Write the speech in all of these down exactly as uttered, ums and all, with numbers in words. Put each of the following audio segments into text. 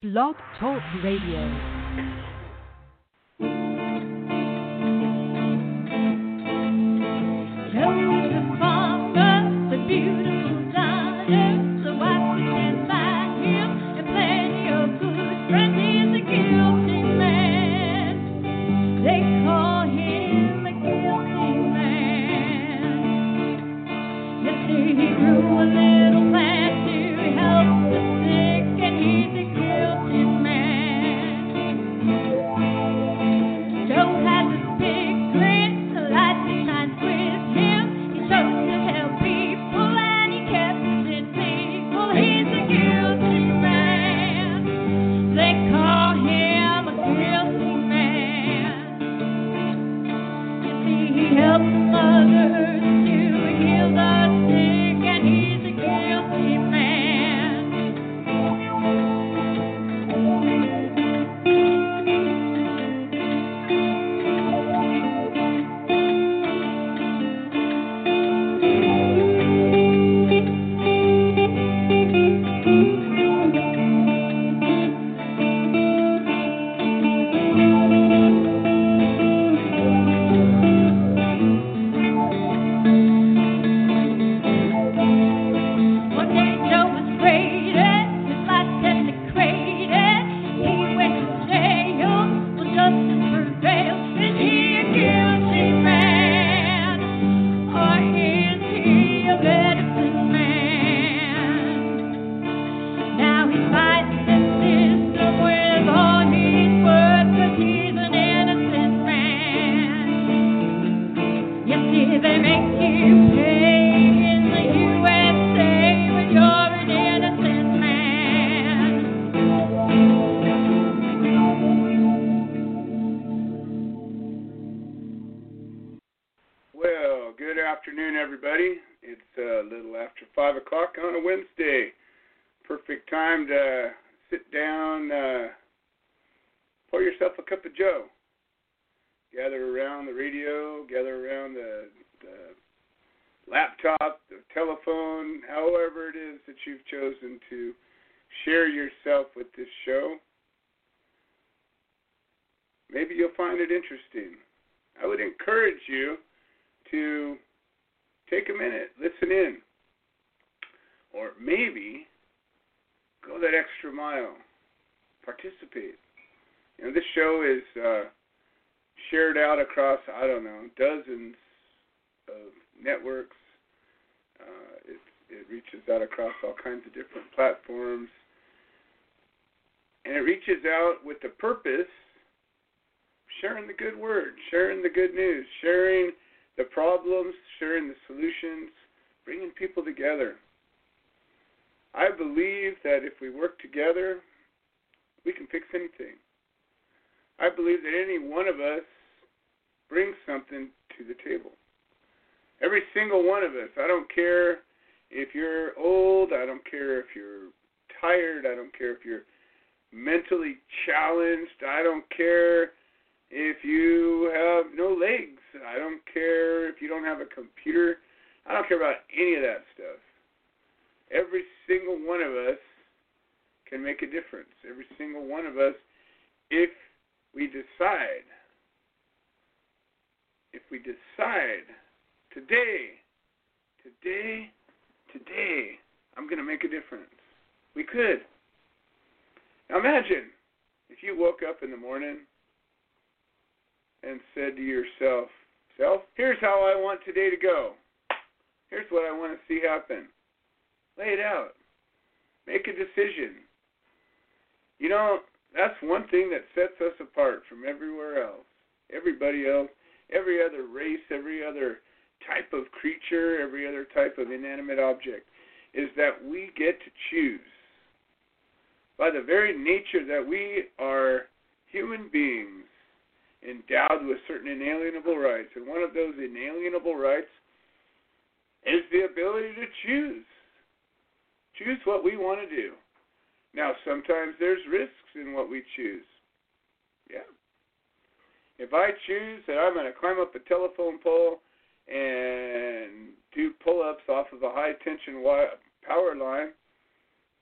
Blog Talk Radio.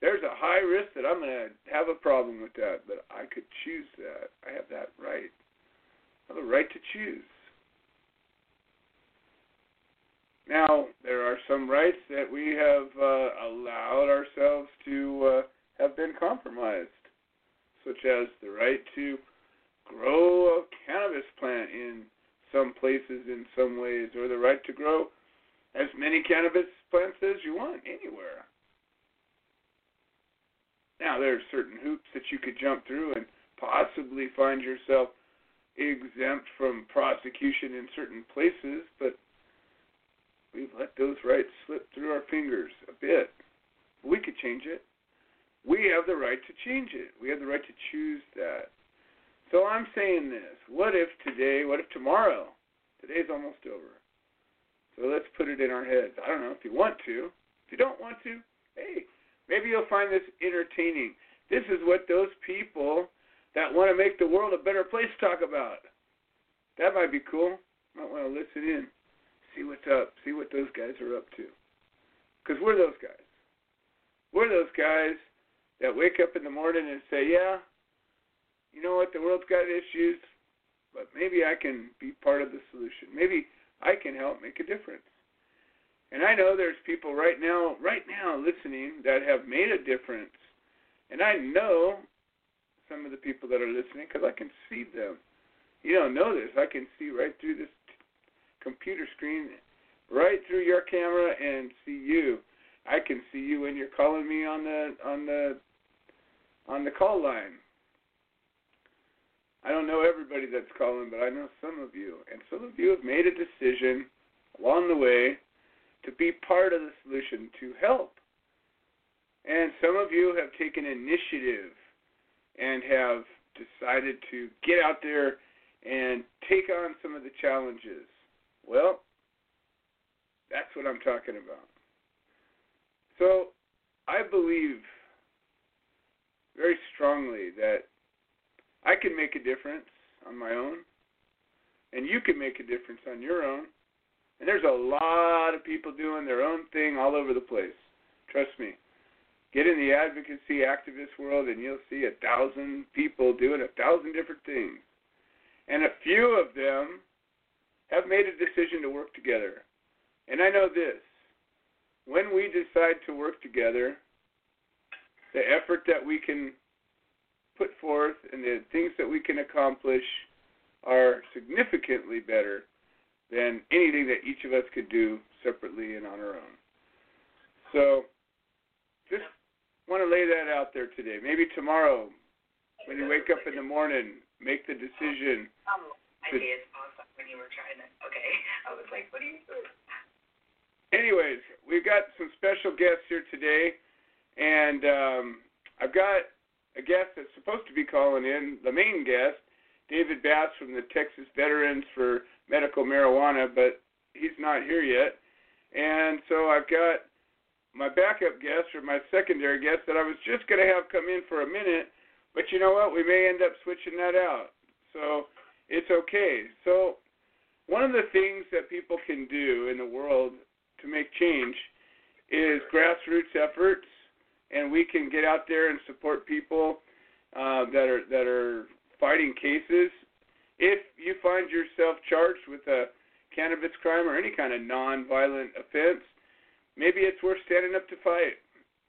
there's a high risk that I'm going to have a problem with that, but I could choose that. I have that right. I have a right to choose. Now, there are some rights that we have uh, allowed ourselves to uh, have been compromised, such as the right to grow a cannabis plant in some places in some ways, or the right to grow as many cannabis plants as you want anywhere. Now, there are certain hoops that you could jump through and possibly find yourself exempt from prosecution in certain places, but we've let those rights slip through our fingers a bit. We could change it. We have the right to change it. We have the right to choose that. So I'm saying this. What if today, what if tomorrow? Today's almost over. So let's put it in our heads. I don't know if you want to. If you don't want to, hey, maybe you'll find this entertaining. This is what those people that want to make the world a better place talk about. That might be cool. Might want to listen in. See what's up. See what those guys are up to. Because we're those guys. We're those guys that wake up in the morning and say, yeah, you know what, the world's got issues, but maybe I can be part of the solution. Maybe I can help make a difference. And I know there's people right now, right now listening that have made a difference. And I know some of the people that are listening because I can see them. You don't know this. I can see right through this computer screen, right through your camera, and see you. I can see you when you're calling me on the on the on the call line. I don't know everybody that's calling, but I know some of you. And some of you have made a decision along the way to be part of the solution, to help. And some of you have taken initiative and have decided to get out there and take on some of the challenges. Well, that's what I'm talking about. So I believe very strongly that I can make a difference on my own, and you can make a difference on your own. And there's a lot of people doing their own thing all over the place. Trust me. Get in the advocacy activist world, and you'll see a thousand people doing a thousand different things. And a few of them have made a decision to work together. And I know this. When we decide to work together, the effort that we can put forth and the things that we can accomplish are significantly better than anything that each of us could do separately and on our own. So just want to lay that out there today. Maybe tomorrow when you wake up in the morning, make the decision. Um, my day is awesome when you were trying to, okay. I was like, what are you doing? Anyways, we've got some special guests here today, and um, I've got a guest that's supposed to be calling in, the main guest, David Bass from the Texas Veterans for Medical Marijuana, but he's not here yet. And so I've got my backup guest or my secondary guest that I was just going to have come in for a minute, but you know what? We may end up switching that out, so it's okay. So one of the things that people can do in the world to make change is grassroots efforts, and we can get out there and support people uh, that are that are fighting cases. If you find yourself charged with a cannabis crime or any kind of non-violent offense, maybe it's worth standing up to fight.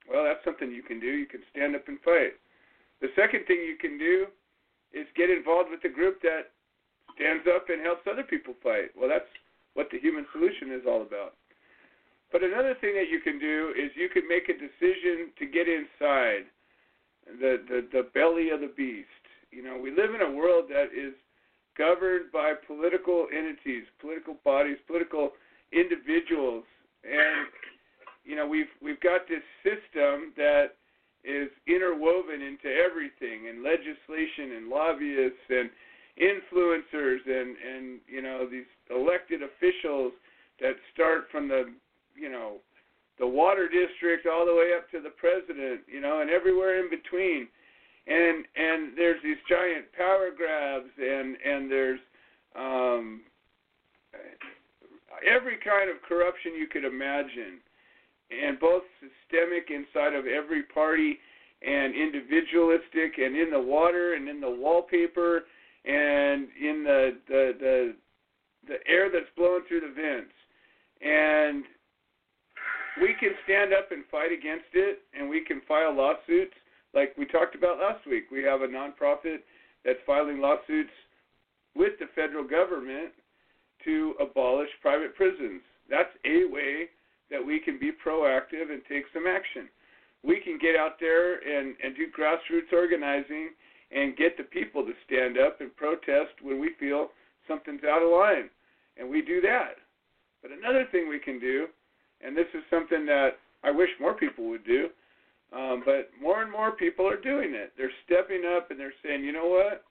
Well, that's something you can do. You can stand up and fight. The second thing you can do is get involved with a group that stands up and helps other people fight. Well, that's what the Human Solution is all about. But another thing that you can do is you can make a decision to get inside the, the, the belly of the beast. You know, we live in a world that is governed by political entities, political bodies, political individuals. And, you know, we've we've got this system that is interwoven into everything, and legislation and lobbyists and influencers and, and you know, these elected officials that start from the you know, the water district all the way up to the president, you know, and everywhere in between. And and there's these giant power grabs, and, and there's um, every kind of corruption you could imagine. and both systemic inside of every party and individualistic and in the water and in the wallpaper and in the the, the, the air that's blowing through the vents. And we can stand up and fight against it, and we can file lawsuits like we talked about last week. We have a nonprofit that's filing lawsuits with the federal government to abolish private prisons. That's a way that we can be proactive and take some action. We can get out there and, and do grassroots organizing and get the people to stand up and protest when we feel something's out of line, and we do that. But another thing we can do, and this is something that I wish more people would do, um, but more and more people are doing it. They're stepping up and they're saying, you know what,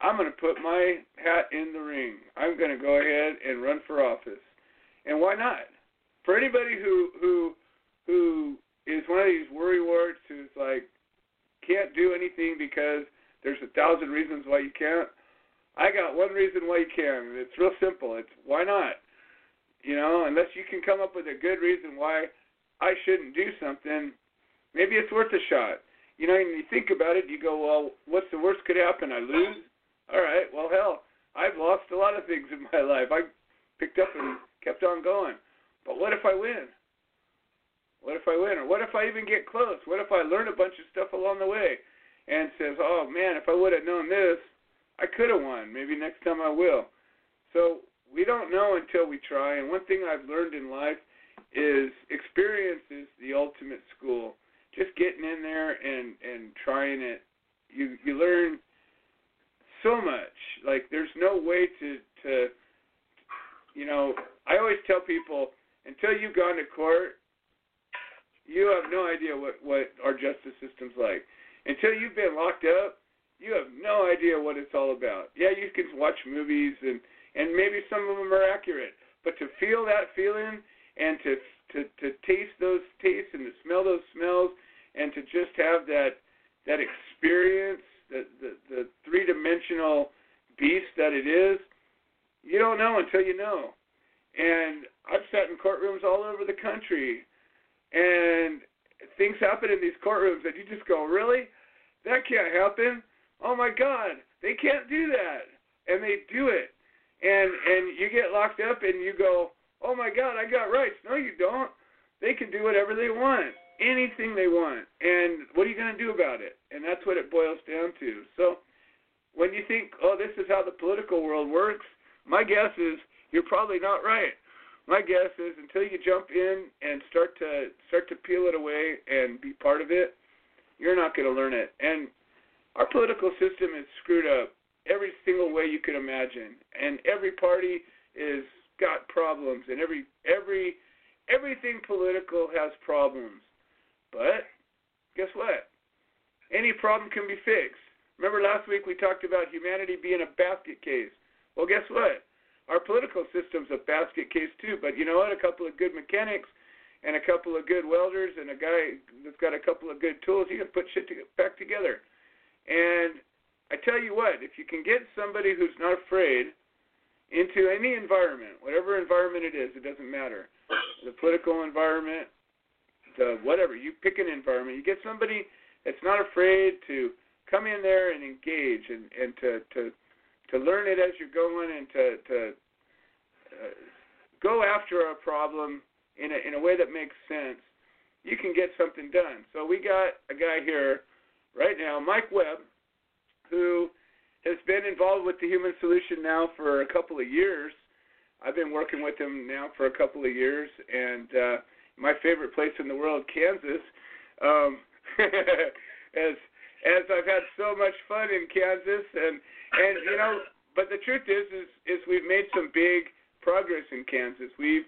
I'm going to put my hat in the ring. I'm going to go ahead and run for office. And why not? For anybody who who who is one of these worrywarts who's like, can't do anything because there's a thousand reasons why you can't, I got one reason why you can, and it's real simple. It's why not? You know, unless you can come up with a good reason why I shouldn't do something, maybe it's worth a shot. You know, and you think about it, you go, well, what's the worst could happen? I lose? All right, well, hell, I've lost a lot of things in my life. I picked up and kept on going. But what if I win? What if I win? Or what if I even get close? What if I learn a bunch of stuff along the way and says, oh, man, if I would have known this, I could have won. Maybe next time I will. So we don't know until we try. And one thing I've learned in life is experience is the ultimate school. Just getting in there and, and trying it. You you learn so much. Like, there's no way to, to, you know, I always tell people, until you've gone to court, you have no idea what, what our justice system's like. Until you've been locked up, you have no idea what it's all about. Yeah, you can watch movies, and, and maybe some of them are accurate, but to feel that feeling and to to, to taste those tastes and to smell those smells and to just have that that experience, the, the, the three-dimensional beast that it is, you don't know until you know. And I've sat in courtrooms all over the country, and things happen in these courtrooms that you just go, really? That can't happen. Oh, my God, they can't do that. And they do it. And and you get locked up and you go, oh, my God, I got rights. No, you don't. They can do whatever they want, anything they want. And what are you going to do about it? And that's what it boils down to. So when you think, oh, this is how the political world works, my guess is you're probably not right. My guess is until you jump in and start to start to peel it away and be part of it, you're not going to learn it. And our political system is screwed up every single way you could imagine, and every party is got problems, and every every everything political has problems. But guess what? Any problem can be fixed. Remember last week we talked about humanity being a basket case. Well, guess what? Our political system's a basket case too, but you know what? A couple of good mechanics and a couple of good welders and a guy that's got a couple of good tools, you can put shit to back together. And I tell you what, if you can get somebody who's not afraid into any environment, whatever environment it is, it doesn't matter, the political environment, the whatever, you pick an environment, you get somebody that's not afraid to come in there and engage and, and to, to to learn it as you're going and to, to uh, go after a problem in a, in a way that makes sense, you can get something done. So we got a guy here right now, Mike Webb, who has been involved with the Human Solution now for a couple of years. I've been working with him now for a couple of years, and uh, my favorite place in the world, Kansas, um, as as I've had so much fun in Kansas, and, and you know, but the truth is, is, is we've made some big progress in Kansas. We've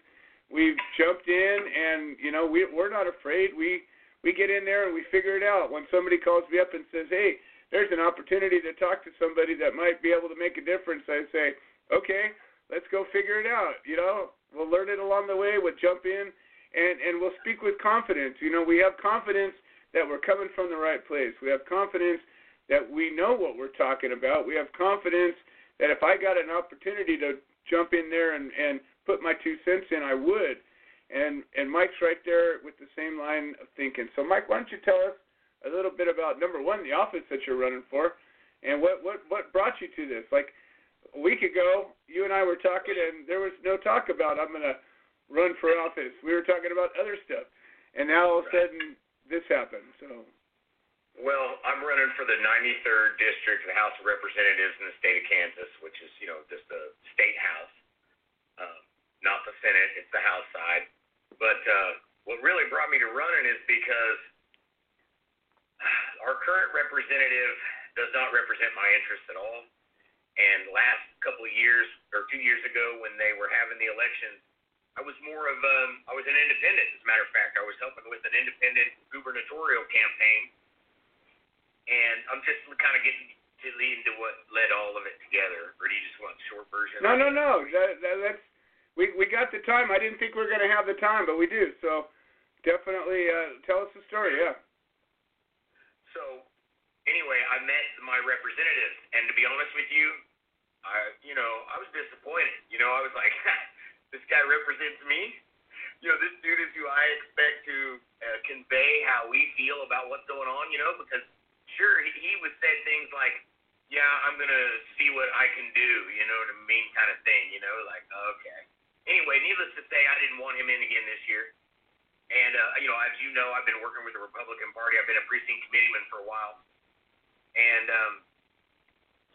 we've jumped in, and you know, we we're not afraid. We We get in there and we figure it out. When somebody calls me up and says, hey, there's an opportunity to talk to somebody that might be able to make a difference, I say, okay, let's go figure it out. You know, we'll learn it along the way. We'll jump in and, and we'll speak with confidence. You know, we have confidence that we're coming from the right place. We have confidence that we know what we're talking about. We have confidence that if I got an opportunity to jump in there and, and put my two cents in, I would. And and Mike's right there with the same line of thinking. So, Mike, why don't you tell us a little bit about, number one, the office that you're running for, and what, what, what brought you to this? Like, a week ago, you and I were talking, and there was no talk about I'm going to run for office. We were talking about other stuff. And now all of a sudden this happened. So, well, I'm running for the ninety-third District of the House of Representatives in the state of Kansas, which is, you know, just the state house. Um, not the Senate, it's the House side. But uh, what really brought me to running is because our current representative does not represent my interests at all. And last couple of years, or two years ago, when they were having the elections, I was more of a, I was an independent, as a matter of fact. I was helping with an independent gubernatorial campaign. And I'm just kind of getting to lead into what led all of it together. Or do you just want a short version? No, no, no. That, that, that's... We we got the time. I didn't think we were going to have the time, but we do. So definitely uh, tell us the story, yeah. So anyway, I met my representatives, and to be honest with you, I you know, I was disappointed. You know, I was like, this guy represents me? You know, this dude is who I expect to uh, convey how we feel about what's going on, you know, because sure, he, he would say things like, yeah, I'm going to see what I can do, you know what I mean, kind of thing, you know, like, okay. Anyway, needless to say, I didn't want him in again this year. And, uh, you know, as you know, I've been working with the Republican Party. I've been a precinct committeeman for a while. And um,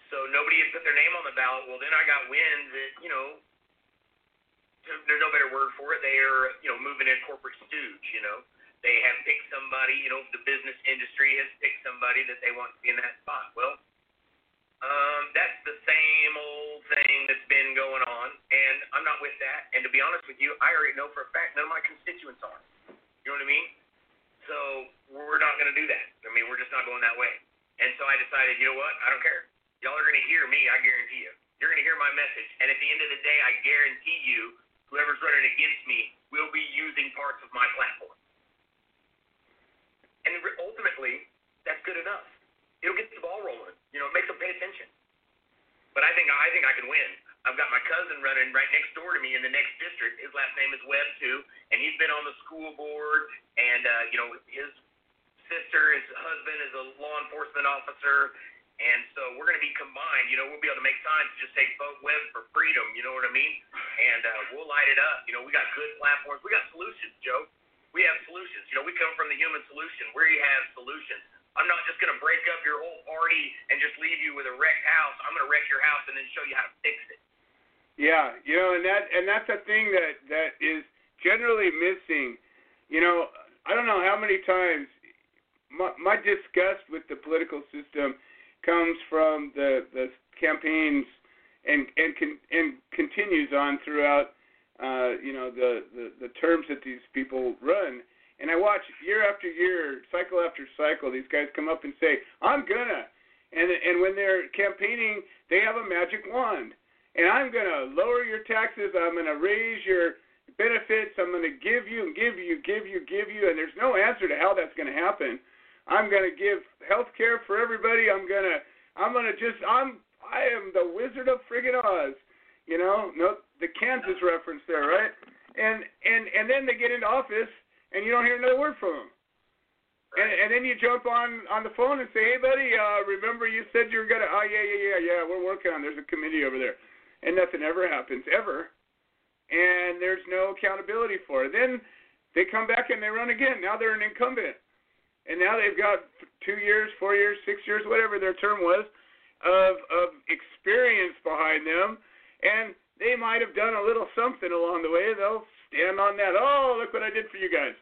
so nobody had put their name on the ballot. Well, then I got wind that, you know, to, there's no better word for it. They are, you know, moving in corporate stooge, you know. They have picked somebody, you know, the business industry has picked somebody that they want to be in that spot. Well, Um, that's the same old thing that's been going on, and I'm not with that. And to be honest with you, I already know for a fact none of my constituents are. You know what I mean? So we're not going to do that. I mean, we're just not going that way. And so I decided, you know what? I don't care. Y'all are going to hear me, I guarantee you. You're going to hear my message. And at the end of the day, I guarantee you, whoever's running against me will be using parts of my platform. And ultimately, that's good enough. It'll get the ball rolling. You know, it makes them pay attention. But I think I think I can win. I've got my cousin running right next door to me in the next district. His last name is Webb, too, and he's been on the school board. And, uh, you know, his sister, his husband is a law enforcement officer. And so we're going to be combined. You know, we'll be able to make signs to just say, vote Webb for freedom. You know what I mean? And uh, we'll light it up. You know, we got good platforms. We got solutions, Joe. We have solutions. You know, we come from the Human Solution. We have solutions. I'm not just going to break up your whole party and just leave you with a wrecked house. I'm going to wreck your house and then show you how to fix it. Yeah, you know, and that and that's a thing that, that is generally missing. You know, I don't know how many times my, my disgust with the political system comes from the, the campaigns and and con, and continues on throughout, uh, you know, the, the, the terms that these people run. And I watch year after year, cycle after cycle, these guys come up and say, I'm gonna. And and when they're campaigning, they have a magic wand. And I'm gonna lower your taxes. I'm gonna raise your benefits. I'm gonna give you and give you, give you, give you. And there's no answer to how that's gonna happen. I'm gonna give health care for everybody. I'm gonna, I'm gonna just, I'm, I am the Wizard of Friggin' Oz. You know, no, the Kansas reference there, right? And and and then they get into office. And you don't hear another word from them. Right. And, and then you jump on, on the phone and say, hey, buddy, uh, remember you said you were going to, oh, yeah, yeah, yeah, yeah, we're working on it. There's a committee over there. And nothing ever happens, ever. And there's no accountability for it. Then they come back and they run again. Now they're an incumbent. And now they've got two years, four years, six years, whatever their term was, of of experience behind them. And they might have done a little something along the way. They'll stand on that. Oh, look what I did for you guys.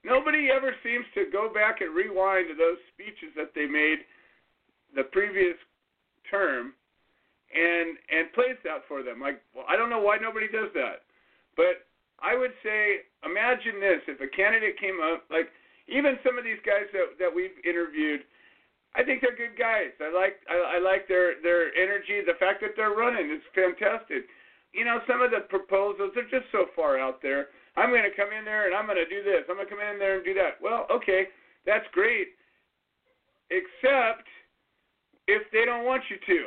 Nobody ever seems to go back and rewind to those speeches that they made the previous term and and plays that for them. Like, well, I don't know why nobody does that. But I would say, imagine this. If a candidate came up, like even some of these guys that, that we've interviewed, I think they're good guys. I like I, I like their, their energy. The fact that they're running is fantastic. You know, some of the proposals are just so far out there. I'm going to come in there and I'm going to do this. I'm going to come in there and do that. Well, okay, that's great, except if they don't want you to,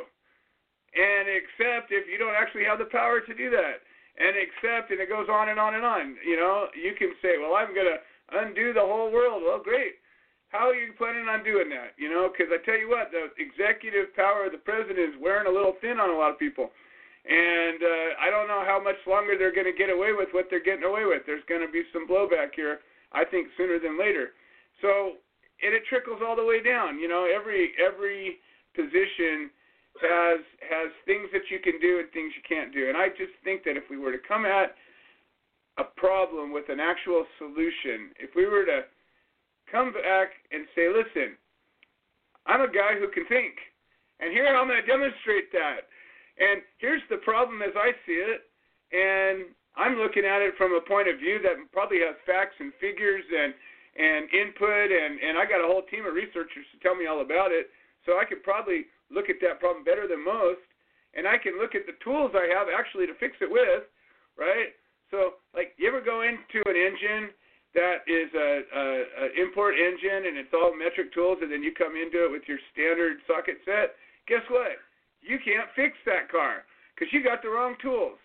and except if you don't actually have the power to do that. and accept, and it goes on and on and on. You know, you can say, well, I'm going to undo the whole world. Well, great. How are you planning on doing that? You know, because I tell you what, the executive power of the president is wearing a little thin on a lot of people. And uh, I don't know how much longer they're going to get away with what they're getting away with. There's going to be some blowback here, I think, sooner than later. So and it trickles all the way down. You know, every every position has has things that you can do and things you can't do. And I just think that if we were to come at a problem with an actual solution, if we were to come back and say, listen, I'm a guy who can think, and here I'm going to demonstrate that. And here's the problem as I see it, and I'm looking at it from a point of view that probably has facts and figures and, and input, and, and I got a whole team of researchers to tell me all about it, so I could probably look at that problem better than most, and I can look at the tools I have actually to fix it with, right? So, like, you ever go into an engine that is an import engine, and it's all metric tools, and then you come into it with your standard socket set, guess what? You can't fix that car because you got the wrong tools.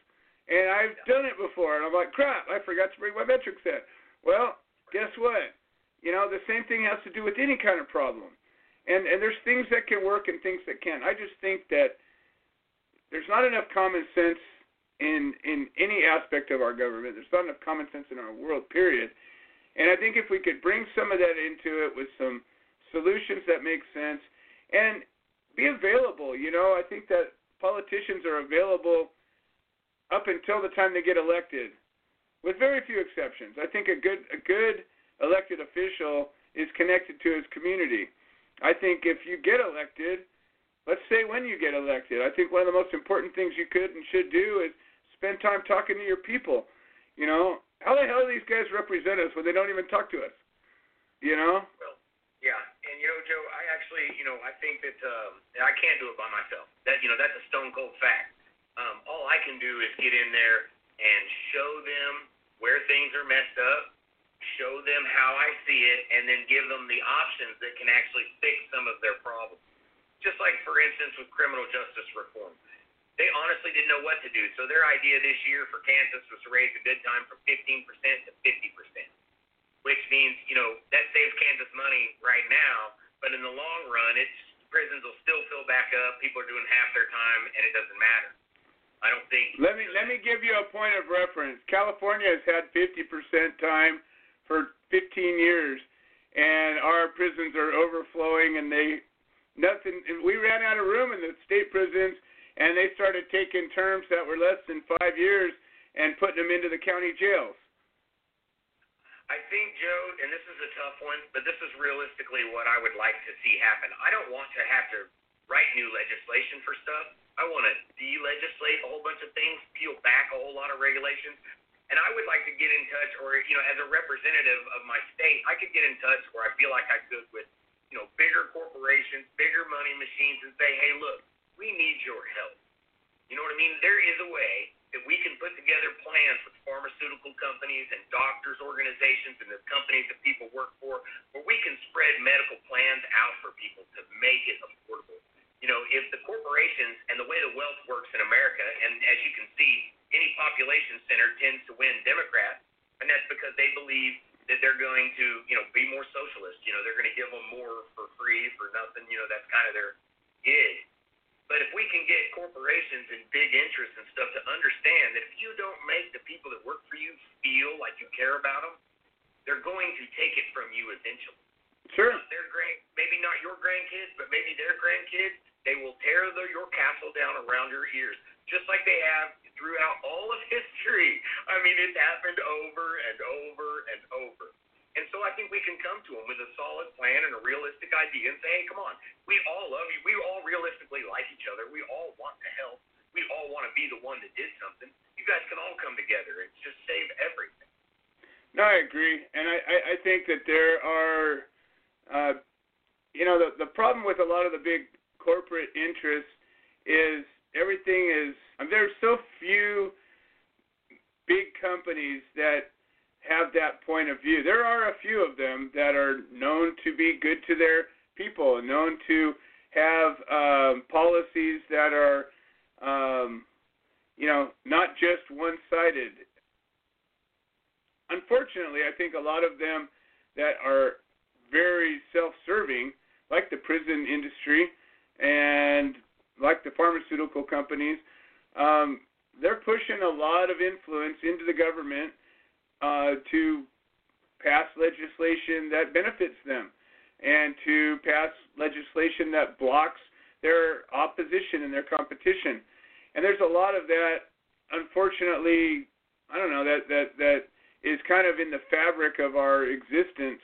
And I've done it before, and I'm like, crap, I forgot to bring my metric set. Well, guess what? You know, the same thing has to do with any kind of problem. And, and there's things that can work and things that can't. I just think that there's not enough common sense in, in any aspect of our government. There's not enough common sense in our world, period. And I think if we could bring some of that into it with some solutions that make sense and be available, you know, I think that politicians are available up until the time they get elected, with very few exceptions. I think a good a good elected official is connected to his community. I think if you get elected, let's say when you get elected, I think one of the most important things you could and should do is spend time talking to your people. You know, how the hell do these guys represent us when they don't even talk to us? You know? Well, yeah. And, you know, Joe, I actually, you know, I think that um, I can't do it by myself. That, you know, that's a stone cold fact. Um, all I can do is get in there and show them where things are messed up, show them how I see it, and then give them the options that can actually fix some of their problems. Just like, for instance, with criminal justice reform. They honestly didn't know what to do. So their idea this year for Kansas was to raise the good time from fifteen percent to fifty percent, which means, you know, that saves Kansas money right now, but in the long run, it's, prisons will still fill back up. People are doing half their time, and it doesn't matter. I don't think. Let me let me give you a point of reference. California has had fifty percent time for fifteen years, and our prisons are overflowing, and they nothing. And we ran out of room in the state prisons. And they started taking terms that were less than five years and putting them into the county jails. I think, Joe, and this is a tough one, but this is realistically what I would like to see happen. I don't want to have to write new legislation for stuff. I want to de-legislate a whole bunch of things, peel back a whole lot of regulations. And I would like to get in touch, or, you know, as a representative of my state, I could get in touch where I feel like I could with, you know, bigger corporations, bigger money machines, and say, hey, look, we need your help. You know what I mean? There is a way that we can put together plans with pharmaceutical companies and doctors' organizations and the companies that people work for, where we can spread medical plans out for people to make it affordable. You know, if the corporations and the way the wealth works in America, and as you can see, any population center tends to win Democrats, and that's because they believe that they're going to, you know, be more socialist. You know, they're going to give them more for free, for nothing. You know, that's kind of their gig. But if we can get corporations and big interests and stuff to understand that if you don't make the people that work for you feel like you care about them, they're going to take it from you eventually. Sure. Not their grand, maybe not your grandkids, but maybe their grandkids, they will tear the, your castle down around your ears, just like they have throughout all of history. I mean, it's happened over and over and over. And so I think we can come to them with a solid plan and a realistic idea and say, hey, come on, we all love you. We all realistically like each other. We all want to help. We all want to be the one that did something. You guys can all come together and just save everything. No, I agree. And I, I, I think that there are, uh, you know, the, the problem with a lot of the big corporate interests is everything is, I mean, there are so few big companies that have that point of view. There are a few of them that are known to be good to their people, known to have um, policies that are um, you know, not just one-sided. Unfortunately, I think a lot of them that are very self-serving, like the prison industry and like the pharmaceutical companies, um, they're pushing a lot of influence into the government uh, to pass legislation that benefits them and to pass legislation that blocks their opposition and their competition. And there's a lot of that, unfortunately, I don't know, that, that, that is kind of in the fabric of our existence.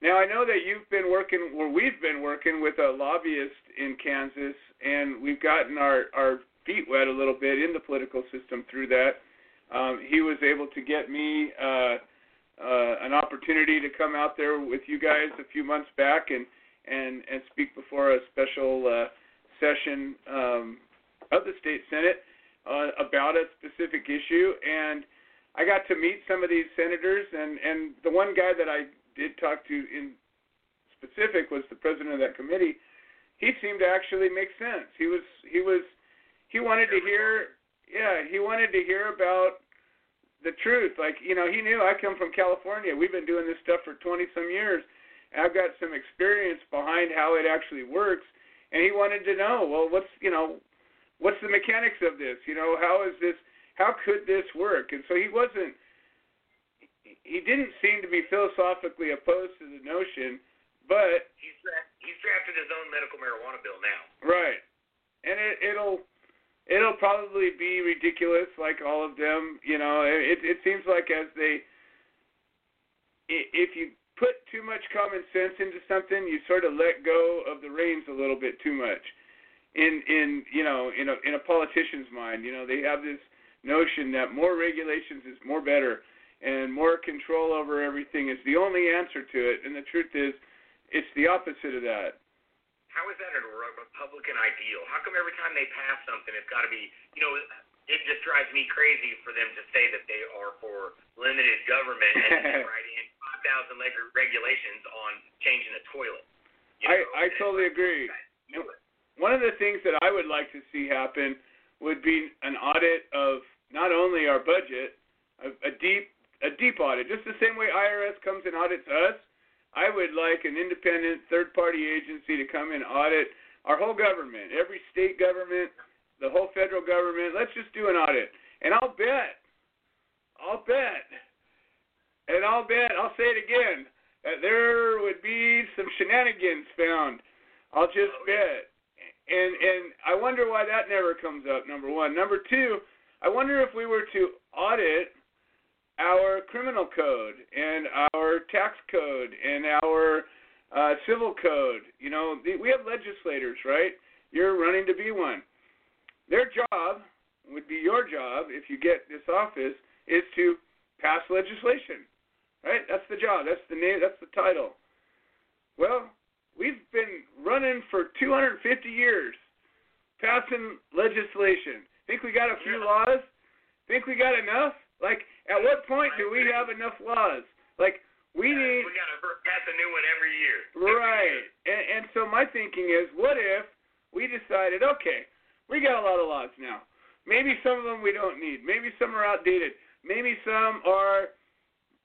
Now, I know that you've been working, or we've been working with a lobbyist in Kansas, and we've gotten our, our feet wet a little bit in the political system through that. Um, he was able to get me uh, uh, an opportunity to come out there with you guys a few months back and, and, and speak before a special uh, session um, of the state Senate uh, about a specific issue. And I got to meet some of these senators, and, and the one guy that I did talk to in specific was the president of that committee. He seemed to actually make sense. He was he was he wanted to hear yeah, he wanted to hear about the truth. Like, you know, he knew I come from California. We've been doing this stuff for twenty some years, and I've got some experience behind how it actually works, and he wanted to know, well, what's, you know, what's the mechanics of this? You know, how is this how could this work? And so he wasn't He didn't seem to be philosophically opposed to the notion, but he's he's drafted his own medical marijuana bill now. Right, and it, it'll it'll probably be ridiculous, like all of them. You know, it it seems like as they, if you put too much common sense into something, you sort of let go of the reins a little bit too much. In in you know in a in a politician's mind, you know, they have this notion that more regulations is more better. And more control over everything is the only answer to it. And the truth is, it's the opposite of that. How is that a Republican ideal? How come every time they pass something, it's got to be, you know, it just drives me crazy for them to say that they are for limited government and they write in five thousand regulations on changing a toilet. You know, I, I totally agree. One of the things that I would like to see happen would be an audit of not only our budget, a, a deep, A deep audit, just the same way I R S comes and audits us. I would like an independent third-party agency to come and audit our whole government, every state government, the whole federal government. Let's just do an audit. And I'll bet, I'll bet, and I'll bet, I'll say it again, that there would be some shenanigans found. I'll just bet. And, and I wonder why that never comes up, number one. Number two, I wonder if we were to audit our criminal code and our tax code and our uh, civil code. You know, we have legislators, right? You're running to be one. Their job would be your job if you get this office is to pass legislation, right? That's the job. That's the name. That's the title. Well, we've been running for two hundred fifty years, passing legislation. Think we got a few laws? Think we got enough? Like, at what point do we have enough laws? Like, we need... we got to pass a new one every year. Right. And, and so my thinking is, what if we decided, okay, we got a lot of laws now. Maybe some of them we don't need. Maybe some are outdated. Maybe some are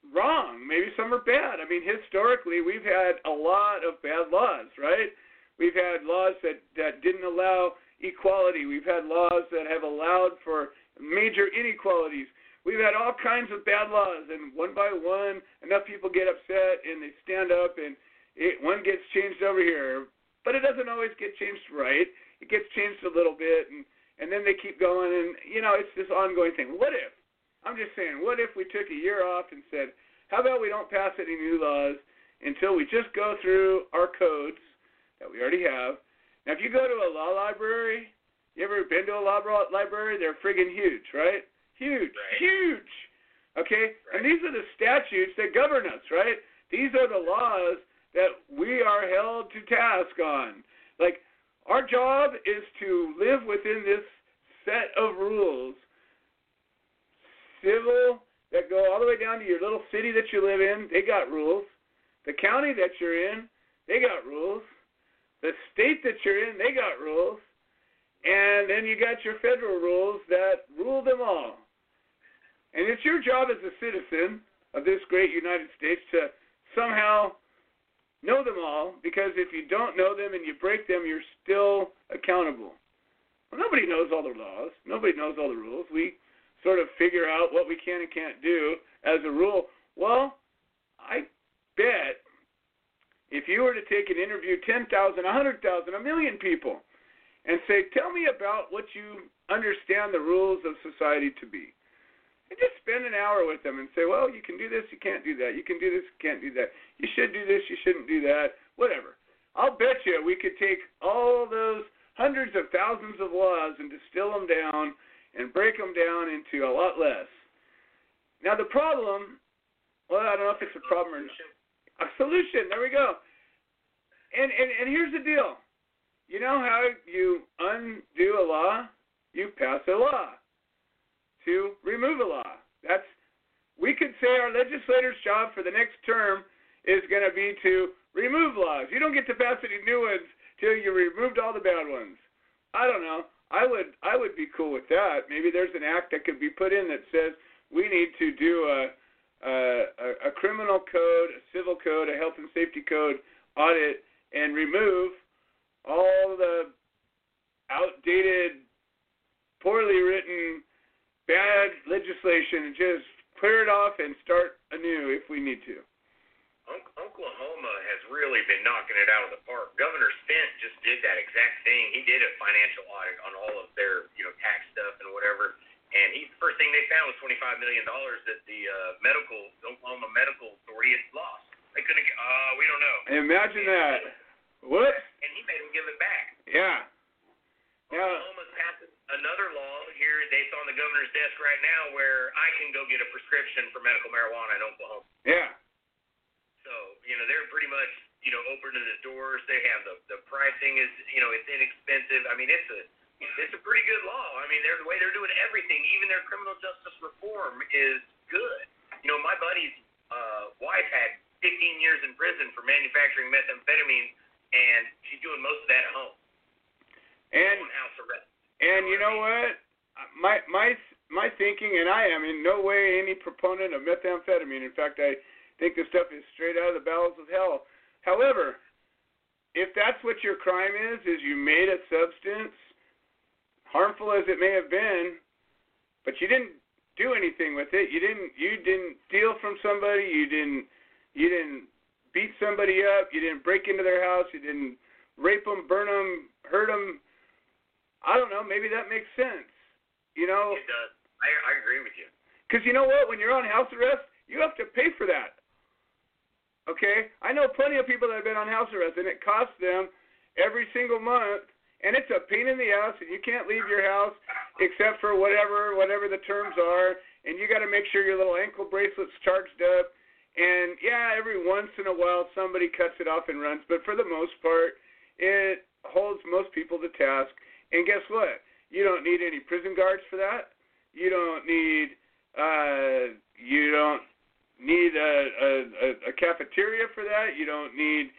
wrong. Maybe some are bad. I mean, historically, we've had a lot of bad laws, right? We've had laws that, that didn't allow equality. We've had laws that have allowed for major inequalities. We've had all kinds of bad laws, and one by one, enough people get upset, and they stand up, and it, one gets changed over here. But it doesn't always get changed right. It gets changed a little bit, and, and then they keep going, and, you know, it's this ongoing thing. What if? I'm just saying, what if we took a year off and said, how about we don't pass any new laws until we just go through our codes that we already have? Now, if you go to a law library, you ever been to a law library? They're friggin' huge, right? Huge, right. huge, okay? Right. And these are the statutes that govern us, right? These are the laws that we are held to task on. Like, our job is to live within this set of rules, civil, that go all the way down to your little city that you live in, they got rules. The county that you're in, they got rules. The state that you're in, they got rules. And then you got your federal rules that rule them all. And it's your job as a citizen of this great United States to somehow know them all, because if you don't know them and you break them, you're still accountable. Well, nobody knows all the laws. Nobody knows all the rules. We sort of figure out what we can and can't do as a rule. Well, I bet if you were to take and interview ten thousand, one hundred thousand, a million people, and say, tell me about what you understand the rules of society to be. And just spend an hour with them and say, well, you can do this, you can't do that. You can do this, you can't do that. You should do this, you shouldn't do that, whatever. I'll bet you we could take all those hundreds of thousands of laws and distill them down and break them down into a lot less. Now the problem, well, I don't know if it's a problem or not. A solution, there we go. And, and, and here's the deal. You know how you undo a law? You pass a law to remove a law. That's, we could say our legislator's job for the next term is going to be to remove laws. You don't get to pass any new ones till you removed all the bad ones. I don't know. I would I would be cool with that. Maybe there's an act that could be put in that says we need to do a a, a criminal code, a civil code, a health and safety code audit, and remove all the outdated, poorly written, bad legislation, and just clear it off and start anew if we need to. Oklahoma has really been knocking it out of the park. Governor Spence just did that exact thing. He did a financial audit on all of their, you know, tax stuff and whatever. And he, the first thing they found was twenty-five million dollars that the uh, medical, the Oklahoma Medical Authority had lost. They couldn't. Uh, we don't know. Imagine and, that. What? And he made them give it back. Yeah. Oklahoma's passing another law here that's on the governor's desk right now where I can go get a prescription for medical marijuana in Oklahoma. Yeah. So, you know, they're pretty much, you know, open to the doors. They have the, the pricing is, you know, it's inexpensive. I mean, it's a it's a pretty good law. I mean, they're, the way they're doing everything, even their criminal justice reform is good. You know, my buddy's uh, wife had fifteen years in prison for manufacturing methamphetamine, and she's doing most of that at home. And house arrest. And you know what? My my my thinking, and I am in no way any proponent of methamphetamine. In fact, I think this stuff is straight out of the bowels of hell. However, if that's what your crime is, is you made a substance, harmful as it may have been, but you didn't do anything with it. You didn't you didn't steal from somebody. You didn't you didn't beat somebody up. You didn't break into their house. You didn't rape them, burn them, hurt them. I don't know. Maybe that makes sense. You know. It does. I I agree with you. Because you know what? When you're on house arrest, you have to pay for that. Okay, I know plenty of people that have been on house arrest, and it costs them every single month, and it's a pain in the ass, and you can't leave your house except for whatever whatever the terms are, and you got to make sure your little ankle bracelet's charged up, and yeah, every once in a while somebody cuts it off and runs, but for the most part, it holds most people to task, and guess what? You don't need any prison guards for that. You don't need uh, you don't. need a, a, a cafeteria for that. You don't need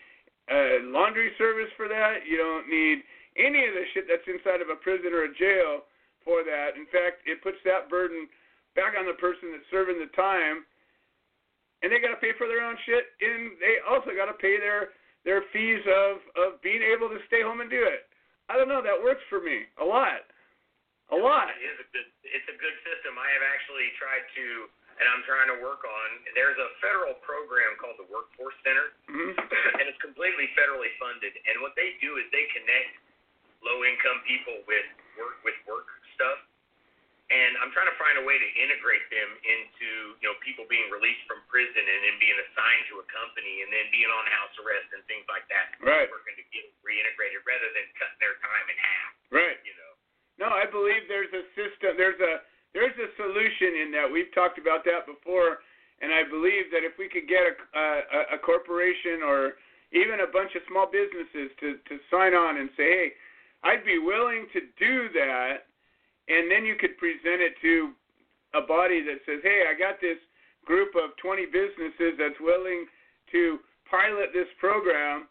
a laundry service for that. You don't need any of the shit that's inside of a prison or a jail for that. In fact, it puts that burden back on the person that's serving the time, and they got to pay for their own shit, and they also got to pay their, their fees of, of being able to stay home and do it. I don't know. That works for me a lot. A lot. It is a good, it's a good system. I have actually tried to... and I'm trying to work on, there's a federal program called the Workforce Center, mm-hmm. and it's completely federally funded. And what they do is they connect low-income people with work with work stuff. And I'm trying to find a way to integrate them into, you know, people being released from prison and then being assigned to a company and then being on house arrest and things like that. Right. Working to get reintegrated rather than cutting their time in half. Right. You know. No, I believe there's a system, there's a, There's a solution in that. We've talked about that before, and I believe that if we could get a, a, a corporation or even a bunch of small businesses to, to sign on and say, hey, I'd be willing to do that, and then you could present it to a body that says, hey, I got this group of twenty businesses that's willing to pilot this program.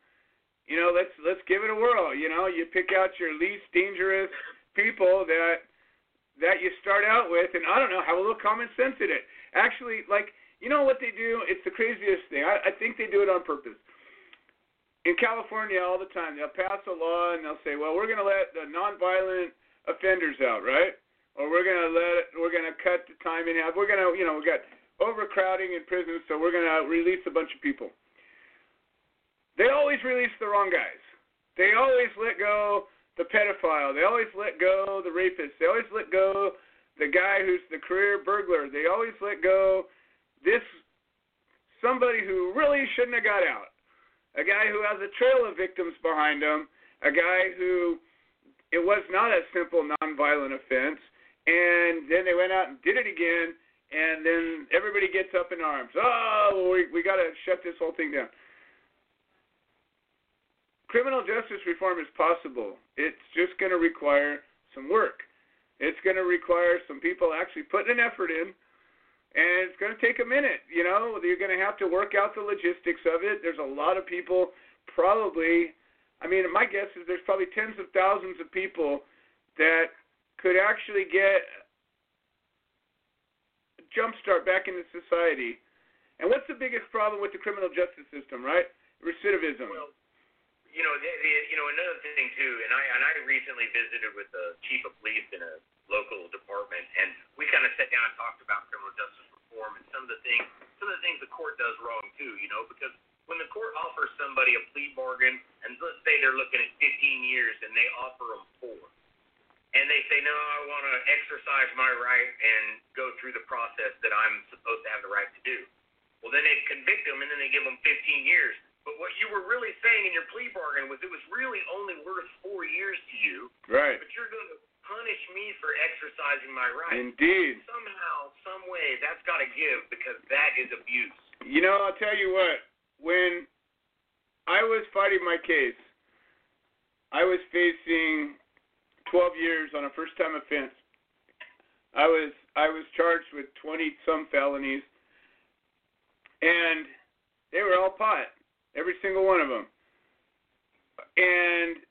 You know, let's let's give it a whirl. You know, you pick out your least dangerous people that that you start out with, and I don't know, have a little common sense in it. Actually, like, you know what they do? It's the craziest thing. I, I think they do it on purpose. In California all the time, they'll pass a law and they'll say, well, we're going to let the nonviolent offenders out, right? Or we're going to let, we're going to cut the time in half. We're going to, you know, we got overcrowding in prison, so we're going to release a bunch of people. They always release the wrong guys. They always let go the pedophile. They always let go the rapist. They always let go the guy who's the career burglar. They always let go this somebody who really shouldn't have got out, a guy who has a trail of victims behind him, a guy who it was not a simple nonviolent offense, and then they went out and did it again, and then everybody gets up in arms. Oh, we, we got to shut this whole thing down. Criminal justice reform is possible. It's just going to require some work. It's going to require some people actually putting an effort in, and it's going to take a minute. You know, you're going to have to work out the logistics of it. There's a lot of people probably, I mean, my guess is there's probably tens of thousands of people that could actually get a jump start back into society. And what's the biggest problem with the criminal justice system, right? Recidivism. Well, You know, the, the, you know, another thing too, and I and I recently visited with the chief of police in a local department, and we kind of sat down and talked about criminal justice reform and some of the things, some of the things the court does wrong too. You know, because when the court offers somebody a plea bargain, and let's say they're looking at fifteen years, and they offer them four, and they say, no, I want to exercise my right and go through the process that I'm supposed to have the right to do. Well, then they convict them, and then they give them fifteen years. But what you were really saying in your plea bargain was it was really only worth four years to you. Right. But you're going to punish me for exercising my rights. Indeed. And somehow, some way, that's got to give because that is abuse. You know, I'll tell you what. When I was fighting my case, I was facing twelve years on a first-time offense. I was I was charged with twenty-some felonies, and they were all pot. Every single one of them. And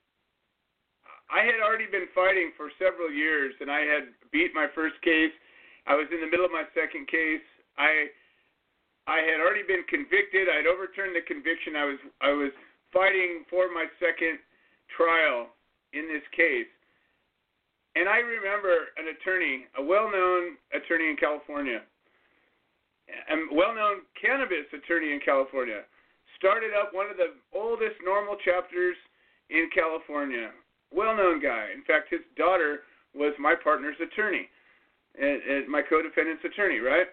I had already been fighting for several years, and I had beat my first case. I was in the middle of my second case. I I had already been convicted. I had overturned the conviction. I was I was fighting for my second trial in this case. And I remember an attorney, a well-known attorney in California, a well-known cannabis attorney in California, started up one of the oldest normal chapters in California. Well-known guy. In fact, his daughter was my partner's attorney, and, and my co-defendant's attorney, right?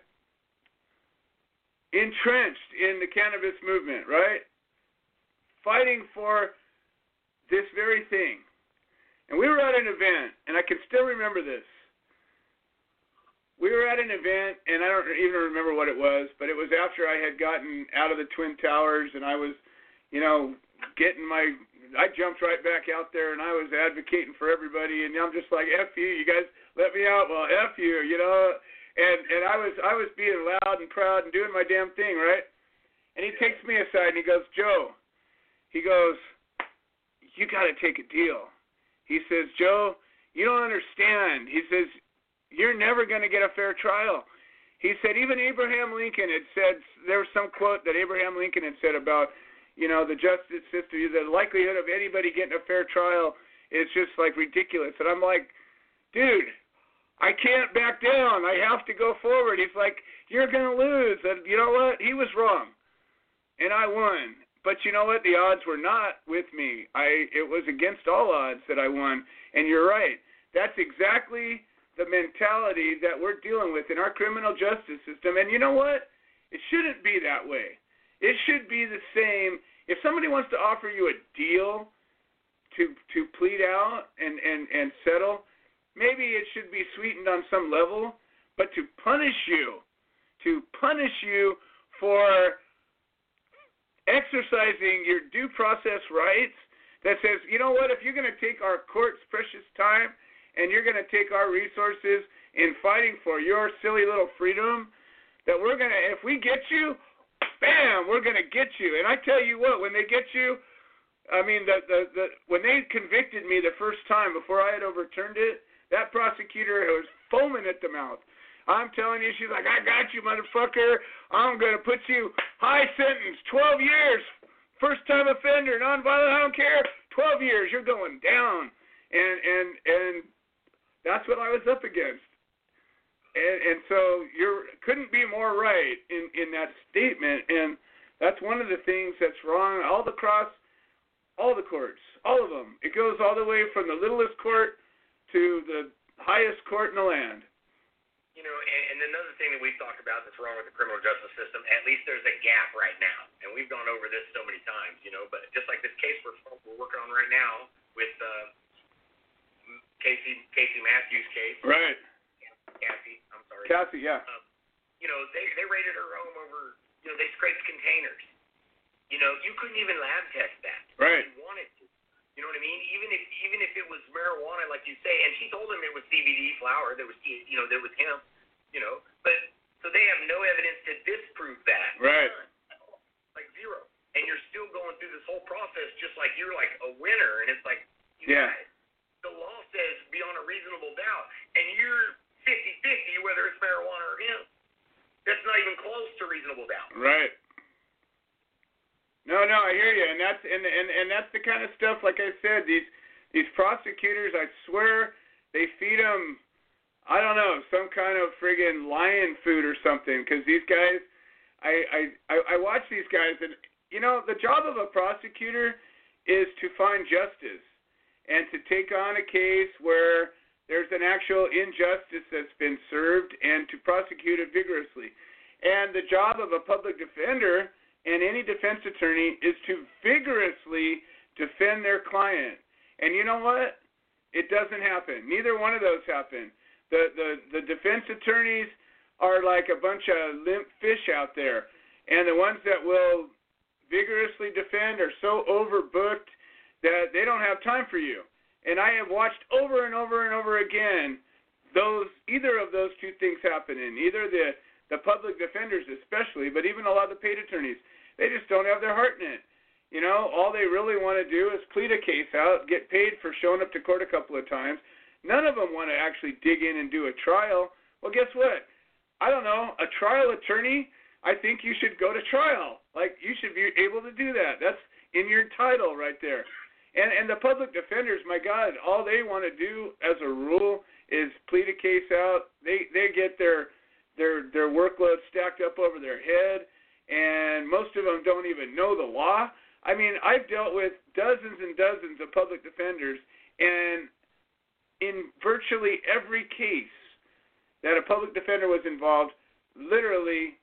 Entrenched in the cannabis movement, right? Fighting for this very thing. And we were at an event, and I can still remember this. We were at an event, and I don't even remember what it was, but it was after I had gotten out of the Twin Towers, and I was, you know, getting my – I jumped right back out there, and I was advocating for everybody, and I'm just like, F you, you guys let me out, well, F you, you know. And, and I was I was being loud and proud and doing my damn thing, right? And he takes me aside, and he goes, Joe, he goes, you got to take a deal. He says, Joe, you don't understand. He says – you're never going to get a fair trial. He said even Abraham Lincoln had said, there was some quote that Abraham Lincoln had said about, you know, the justice system, the likelihood of anybody getting a fair trial is just like ridiculous. And I'm like, dude, I can't back down. I have to go forward. He's like, you're going to lose. And you know what? He was wrong. And I won. But you know what? The odds were not with me. I It was against all odds that I won. And you're right. That's exactly the mentality that we're dealing with in our criminal justice system. And you know what? It shouldn't be that way. It should be the same. If somebody wants to offer you a deal to to plead out and, and, and settle, maybe it should be sweetened on some level, but to punish you, to punish you for exercising your due process rights that says, you know what, if you're going to take our court's precious time and you're going to take our resources in fighting for your silly little freedom, that we're going to, if we get you, bam, we're going to get you. And I tell you what, when they get you, I mean, the, the, the, when they convicted me the first time, time before I had overturned it, that prosecutor was foaming at the mouth. I'm telling you, she's like, I got you, motherfucker. I'm going to put you high sentence, twelve years, first-time offender, nonviolent, I don't care, twelve years, you're going down. And and and that's what I was up against. And, and so you couldn't be more right in, in that statement, and that's one of the things that's wrong all across all the courts, all of them. It goes all the way from the littlest court to the highest court in the land. You know, and, and another thing that we've talked about that's wrong with the criminal justice system, at least there's a gap right now. And we've gone over this so many times, you know, but just like this case we're, we're working on right now with uh, Cassie, Cassie Matthews' case. Right. Cassie, I'm sorry. Cassie, yeah. Um, you know, they, they raided her home over, you know, they scraped containers. You know, you couldn't even lab test that. Right. If you wanted to. You know what I mean? Even if even if it was marijuana, like you say, and she told him it was C B D flower, there was, you know, there was hemp, you know. But so they have no evidence to disprove that. Right. None. Like zero. And you're still going through this whole process just like you're like a winner, and it's like, you yeah. guys, the law says beyond a reasonable doubt, and you're fifty-fifty whether it's marijuana or hemp. That's not even close to reasonable doubt. Right. No, no, I hear you, and that's and, and and that's the kind of stuff. Like I said, these these prosecutors, I swear, they feed them, I don't know, some kind of friggin' lion food or something. Because these guys, I, I I I watch these guys, and you know, the job of a prosecutor is to find justice and to take on a case where there's an actual injustice that's been served and to prosecute it vigorously. And the job of a public defender and any defense attorney is to vigorously defend their client. And you know what? It doesn't happen. Neither one of those happen. The the, the defense attorneys are like a bunch of limp fish out there. And the ones that will vigorously defend are so overbooked that they don't have time for you. And I have watched over and over and over again those either of those two things happening. Either the The public defenders especially, but even a lot of the paid attorneys, they just don't have their heart in it. You know, all they really want to do is plead a case out, get paid for showing up to court a couple of times. None of them want to actually dig in and do a trial. Well, guess what? I don't know, a trial attorney, I think you should go to trial. Like, you should be able to do that. That's in your title right there. And, and the public defenders, my God, all they want to do as a rule is plead a case out. They, they get their... Their their workload stacked up over their head, and most of them don't even know the law. I mean, I've dealt with dozens and dozens of public defenders, and in virtually every case that a public defender was involved, literally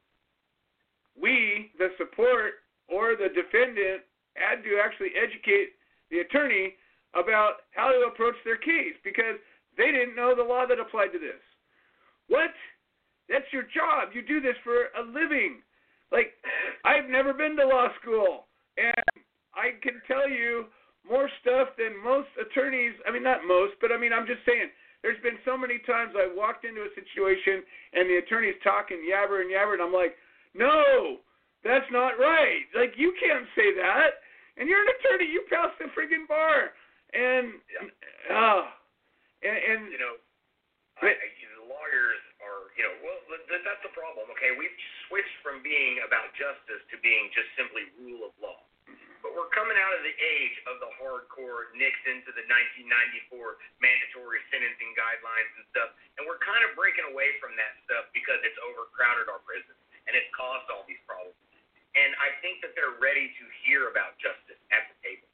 we, the support or the defendant, had to actually educate the attorney about how to approach their case because they didn't know the law that applied to this. What? That's your job. You do this for a living. Like, I've never been to law school, and I can tell you more stuff than most attorneys. I mean, not most, but I mean, I'm just saying, there's been so many times I walked into a situation, and the attorney's talking yabber and yabber, and I'm like, no, that's not right. Like, you can't say that, and you're an attorney. You passed the friggin' bar. And, uh, and, and you know, I, I, you know, lawyers, you know, well, that's the problem, okay? We've switched from being about justice to being just simply rule of law. But we're coming out of the age of the hardcore nicks into the nineteen ninety-four mandatory sentencing guidelines and stuff, and we're kind of breaking away from that stuff because it's overcrowded our prisons, and it's caused all these problems. And I think that they're ready to hear about justice at the table.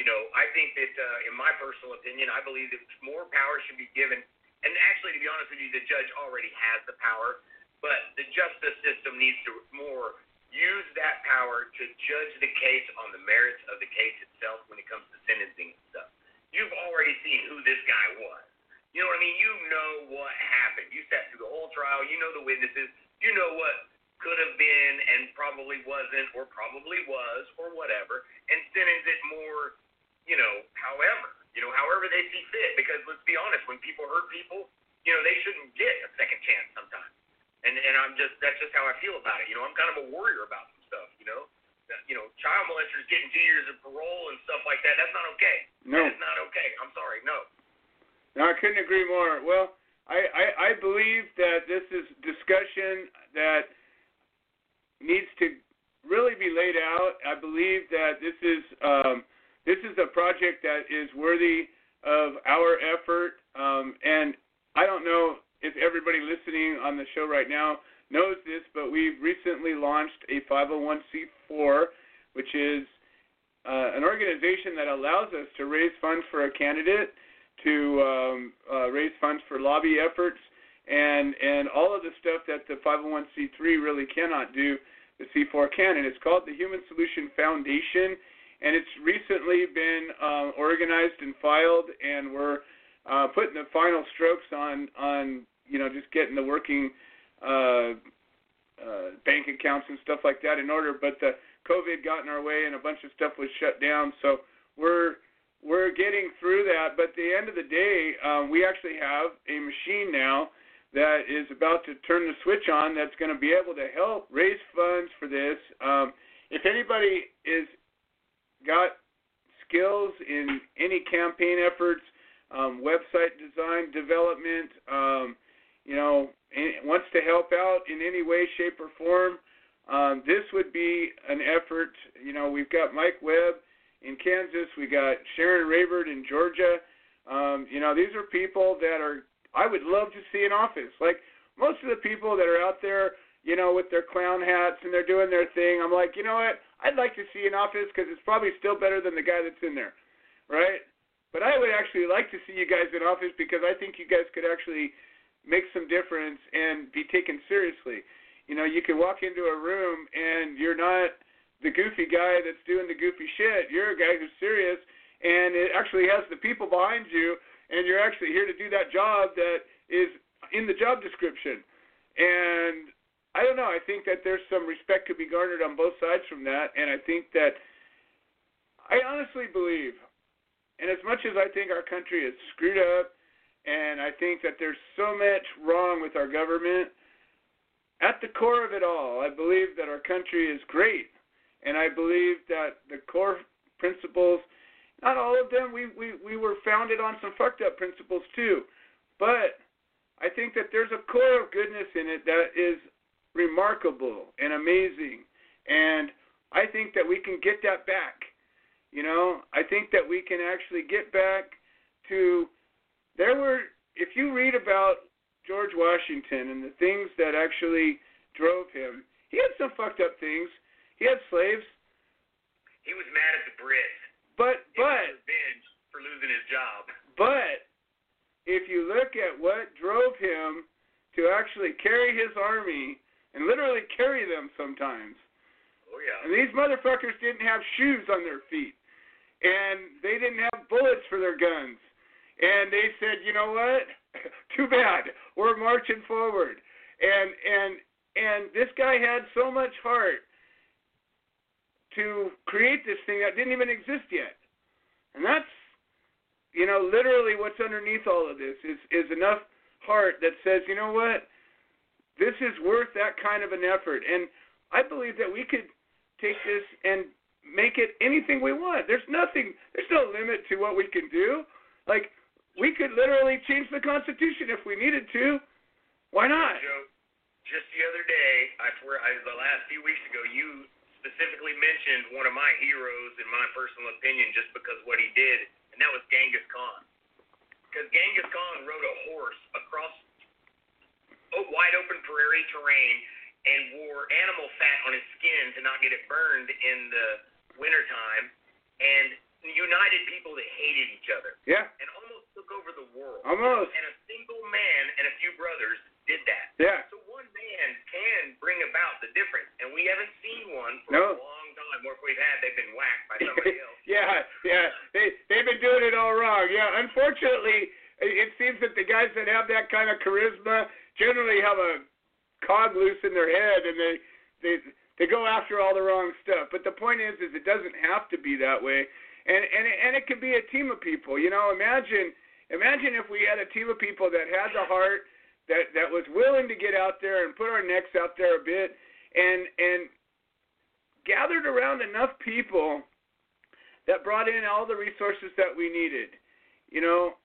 You know, I think that, uh, in my personal opinion, I believe that more power should be given. And actually, to be honest with you, the judge already has the power, but the justice system needs to more use that power to judge the case on the merits of the case itself when it comes to sentencing and stuff. You've already seen who this guy was. You know what I mean? You know what happened. You sat through the whole trial. You know the witnesses. You know what could have been and probably wasn't or probably was or whatever, and sentence it more, you know, however. You know, however they see fit, because let's be honest, when people hurt people, you know, they shouldn't get a second chance sometimes. And and I'm just, that's just how I feel about it. You know, I'm kind of a warrior about some stuff, you know. That, you know, child molesters getting two years of parole and stuff like that, that's not okay. No. That's not okay. I'm sorry, no. No, I couldn't agree more. Well, I, I, I believe that this is discussion that needs to really be laid out. I believe that this is um, this is a project that is worthy of our effort. Um, and I don't know if everybody listening on the show right now knows this, but we've recently launched a five oh one c four, which is uh, an organization that allows us to raise funds for a candidate, to um, uh, raise funds for lobby efforts, and and all of the stuff that the five oh one c three really cannot do, the C four can. And it's called the Human Solution Foundation, and it's recently been uh, organized and filed, and we're uh, putting the final strokes on, on you know, just getting the working uh, uh, bank accounts and stuff like that in order. But the COVID got in our way, and a bunch of stuff was shut down, so we're We're getting through that, but at the end of the day, um, we actually have a machine now that is about to turn the switch on that's going to be able to help raise funds for this. Um, if anybody is got skills in any campaign efforts, um, website design, development, um, you know, wants to help out in any way, shape, or form, um, this would be an effort. You know, we've got Mike Webb in Kansas, we got Sharon Ravert in Georgia. Um, you know, these are people that are, I would love to see in office. Like, most of the people that are out there, you know, with their clown hats and they're doing their thing, I'm like, you know what, I'd like to see in office because it's probably still better than the guy that's in there, right? But I would actually like to see you guys in office because I think you guys could actually make some difference and be taken seriously. You know, you can walk into a room and you're not the goofy guy that's doing the goofy shit. You're a guy who's serious, and it actually has the people behind you, and you're actually here to do that job that is in the job description. And I don't know. I think that there's some respect to be garnered on both sides from that, and I think that I honestly believe, and as much as I think our country is screwed up, and I think that there's so much wrong with our government, at the core of it all, I believe that our country is great. And I believe that the core principles, not all of them, we, we, we were founded on some fucked up principles too. But I think that there's a core of goodness in it that is remarkable and amazing. And I think that we can get that back. You know, I think that we can actually get back to, there were, if you read about George Washington and the things that actually drove him, he had some fucked up things. He had slaves. He was mad at the Brits. But, but. Revenge for losing his job. But if you look at what drove him to actually carry his army and literally carry them sometimes. Oh, yeah. And these motherfuckers didn't have shoes on their feet. And they didn't have bullets for their guns. And they said, you know what? Too bad. We're marching forward. And, and, and this guy had so much heart to create this thing that didn't even exist yet. And that's, you know, literally what's underneath all of this is, is enough heart that says, you know what, this is worth that kind of an effort. And I believe that we could take this and make it anything we want. There's nothing, there's no limit to what we can do. Like, we could literally change the Constitution if we needed to. Why not? Joe, just the other day, I swear, I, the last few weeks ago, you specifically mentioned one of my heroes, in my personal opinion, just because of what he did, and that was Genghis Khan. Because Genghis Khan rode a horse across a wide open prairie terrain and wore animal fat on his skin to not get it burned in the wintertime, and united people that hated each other. Yeah. And almost took over the world. Almost. And a single man and a few brothers did that. Yeah. So one man can bring about the difference, and we haven't seen one for no. a long time. What we've had, they've been whacked by somebody else. yeah, yeah, they they've been doing it all wrong. Yeah, unfortunately, it seems that the guys that have that kind of charisma generally have a cog loose in their head, and they they they go after all the wrong stuff. But the point is, is it doesn't have to be that way, and and and it can be a team of people. You know, imagine imagine if we had a team of people that had the heart. That, that was willing to get out there and put our necks out there a bit and and gathered around enough people that brought in all the resources that we needed. You know,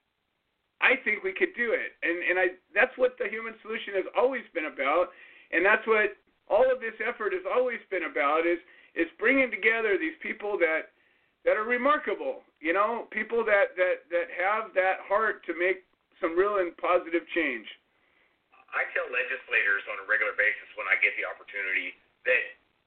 I think could do it. And and I that's what the Human Solution has always been about, and that's what all of this effort has always been about, is is bringing together these people that that are remarkable, you know, people that, that, that have that heart to make some real and positive change. I tell legislators on a regular basis when I get the opportunity that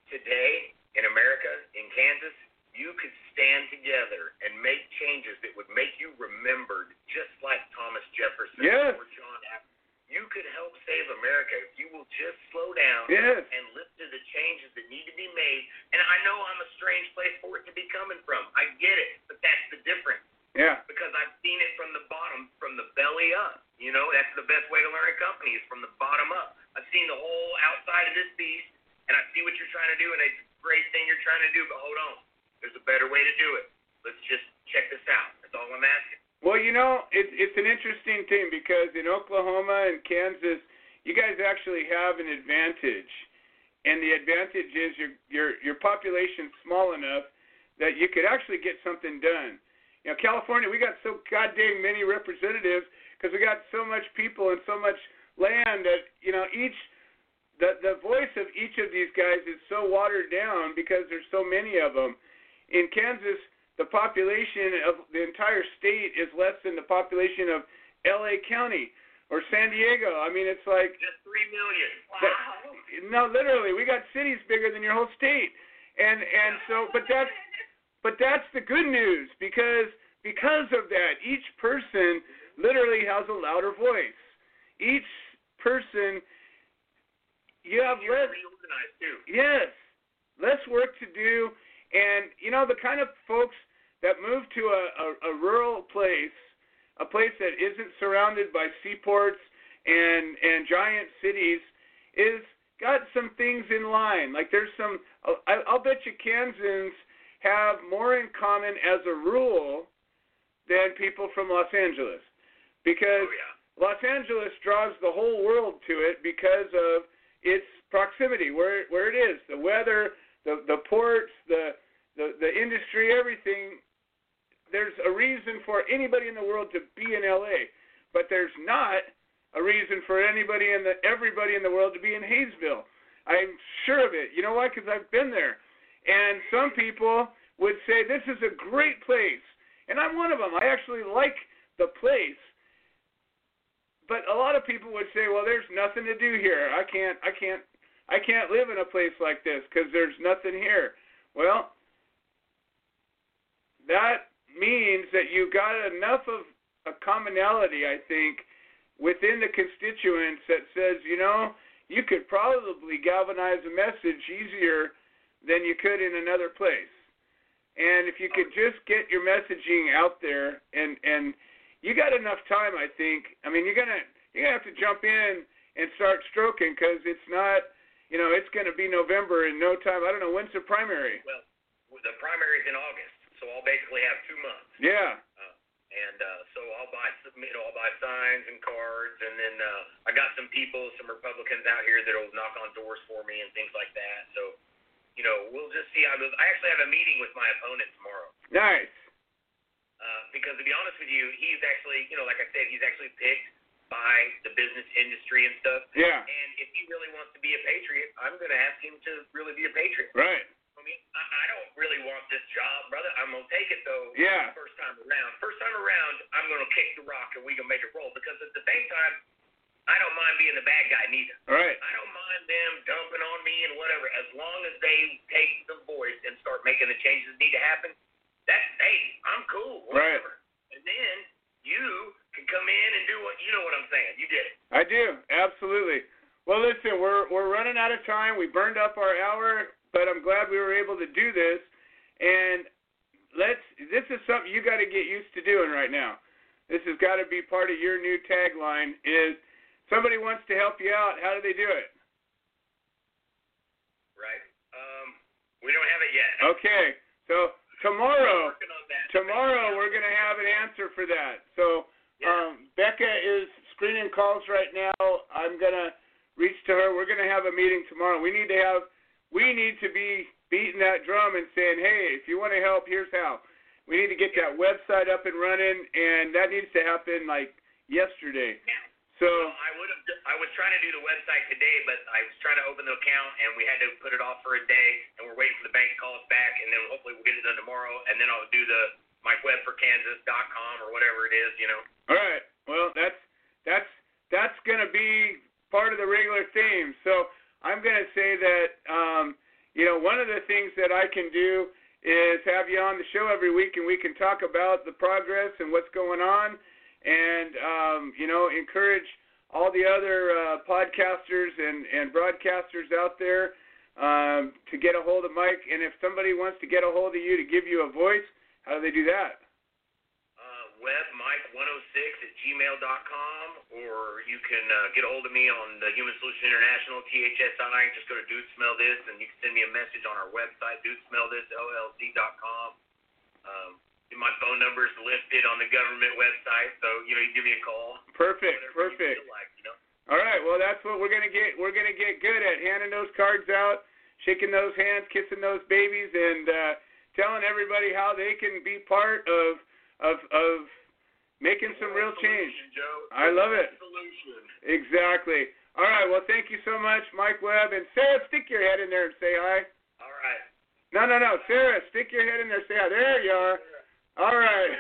today in America, in Kansas, you could stand together and make changes that would make you remembered, just like Thomas Jefferson yes. or John Adams. You could help save America if you will just slow down yes. and listen to the changes that need to be made. And I know I'm a strange place for it to be coming from. I get it, but that's the difference. Yeah. Because I've seen it from the bottom, from the belly up. You know, that's the best way to learn a company, is from the bottom up. I've seen the whole outside of this beast, and I see what you're trying to do, and it's a great thing you're trying to do, but hold on. There's a better way to do it. Let's just check this out. That's all I'm asking. Well, you know, it, it's an interesting thing because in Oklahoma and Kansas, you guys actually have an advantage, and the advantage is your your your population's small enough that you could actually get something done. You know, California, we got so goddamn many representatives because we got so much people and so much land that, you know, each the, the voice of each of these guys is so watered down because there's so many of them. In Kansas, the population of the entire state is less than the population of L A County or San Diego. I mean, it's like just three million. Wow. No, literally, we got cities bigger than your whole state, and and so, but that's. But that's the good news, because because of that, each person literally has a louder voice. Each person, you have less, yes, less work to do. And, you know, the kind of folks that move to a, a, a rural place, a place that isn't surrounded by seaports and, and giant cities, is got some things in line. Like there's some, I, I'll bet you Kansans have more in common as a rule than people from Los Angeles, because oh, yeah. Los Angeles draws the whole world to it because of its proximity, where where it is, the weather, the, the ports, the, the the industry, everything. There's a reason for anybody in the world to be in L A, but there's not a reason for anybody in the everybody in the world to be in Haysville. I'm sure of it. You know why? Because I've been there. And some people would say, this is a great place. And I'm one of them. I actually like the place. But a lot of people would say, well, there's nothing to do here. I can't I can't, I can't live in a place like this because there's nothing here. Well, that means that you've got enough of a commonality, I think, within the constituents that says, you know, you could probably galvanize a message easier than you could in another place. And if you could just get your messaging out there, and, and you got enough time, I think. I mean, you're gonna you're gonna have to jump in and start stroking, because it's not, you know, it's gonna be November in no time. I don't know, when's the primary? Well, the primary's in August, so I'll basically have two months. Yeah. Uh, and uh, so I'll buy submit, I'll buy signs and cards, and then uh, I got some people, some Republicans out here that'll knock on doors for me and things like that. So. You know, we'll just see how it goes. I actually have a meeting with my opponent tomorrow. Nice. Uh, because to be honest with you, he's actually, you know, like I said, he's actually picked by the business industry and stuff. Yeah. And if he really wants to be a patriot, I'm going to ask him to really be a patriot. Right. I mean, I, I don't really want this job, brother. I'm going to take it, though. Yeah. First time around. First time around, I'm going to kick the rock and we're going to make it roll. Because at the same time, I don't mind being the bad guy, neither. Right. I don't mind them dumping on me and whatever. As long as they take the voice and start making the changes that need to happen, that's, hey, I'm cool, whatever. Right. And then you can come in and do what, you know what I'm saying. You did it. I do, absolutely. Well, listen, we're we're running out of time. We burned up our hour, but I'm glad we were able to do this. And let's. This is something you got to get used to doing right now. This has got to be part of your new tagline is, somebody wants to help you out. How do they do it? Right. Um, we don't have it yet. Okay. So tomorrow, tomorrow we're going to have an answer for that. So um, Becca is screening calls right now. I'm going to reach to her. We're going to have a meeting tomorrow. We need to have. We need to be beating that drum and saying, hey, if you want to help, here's how. We need to get that website up and running, and that needs to happen like yesterday. Yeah. So well, I would have. I was trying to do the website today, but I was trying to open the account, and we had to put it off for a day, and we're waiting for the bank to call us back, and then hopefully we'll get it done tomorrow, and then I'll do the Mike Webb for Kansas dot com or whatever it is, you know. All right. Well, that's that's that's going to be part of the regular theme. So I'm going to say that, um, you know, one of the things that I can do is have you on the show every week, and we can talk about the progress and what's going on, and, um, you know, encourage all the other uh, podcasters and, and broadcasters out there um, to get a hold of Mike. And if somebody wants to get a hold of you to give you a voice, how do they do that? Uh, web mike one oh six at gmail dot com, or you can uh, get a hold of me on the Human Solution International, T H S I. Just go to Dude Smell This, and you can send me a message on our website, dude smell this l l c dot com. Um, my phone number is listed on the government website, so, you know, you give me a call. Perfect, perfect. You feel like, you know? All right, well, that's what we're going to get. We're going to get good at handing those cards out, shaking those hands, kissing those babies, and uh, – telling everybody how they can be part of of of making some real change. I love it. Exactly. All right. Well, thank you so much, Mike Webb. And Sarah, stick your head in there and say hi. All right. No, no, no. Sarah, stick your head in there and say hi. There you are. All right.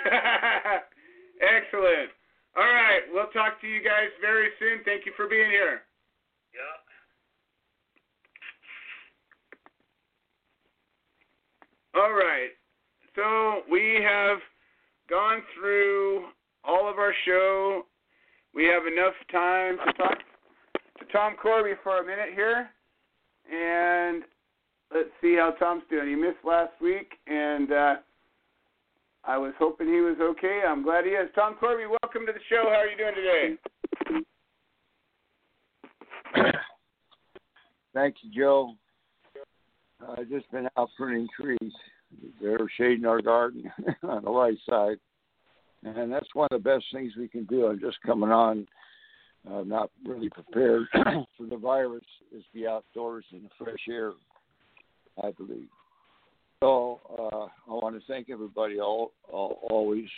Excellent. All right. We'll talk to you guys very soon. Thank you for being here. Yeah. All right, so we have gone through all of our show. We have enough time to talk to Tom Corby for a minute here, and let's see how Tom's doing. He missed last week, and uh, I was hoping he was okay. I'm glad he is. Tom Corby, welcome to the show. How are you doing today? Thank you, Joe. I've uh, just been out pruning trees. They're shading our garden on the right side. And that's one of the best things we can do. I'm just coming on, uh, not really prepared for the virus, is the outdoors and the fresh air, I believe. So uh, I want to thank everybody all, all, always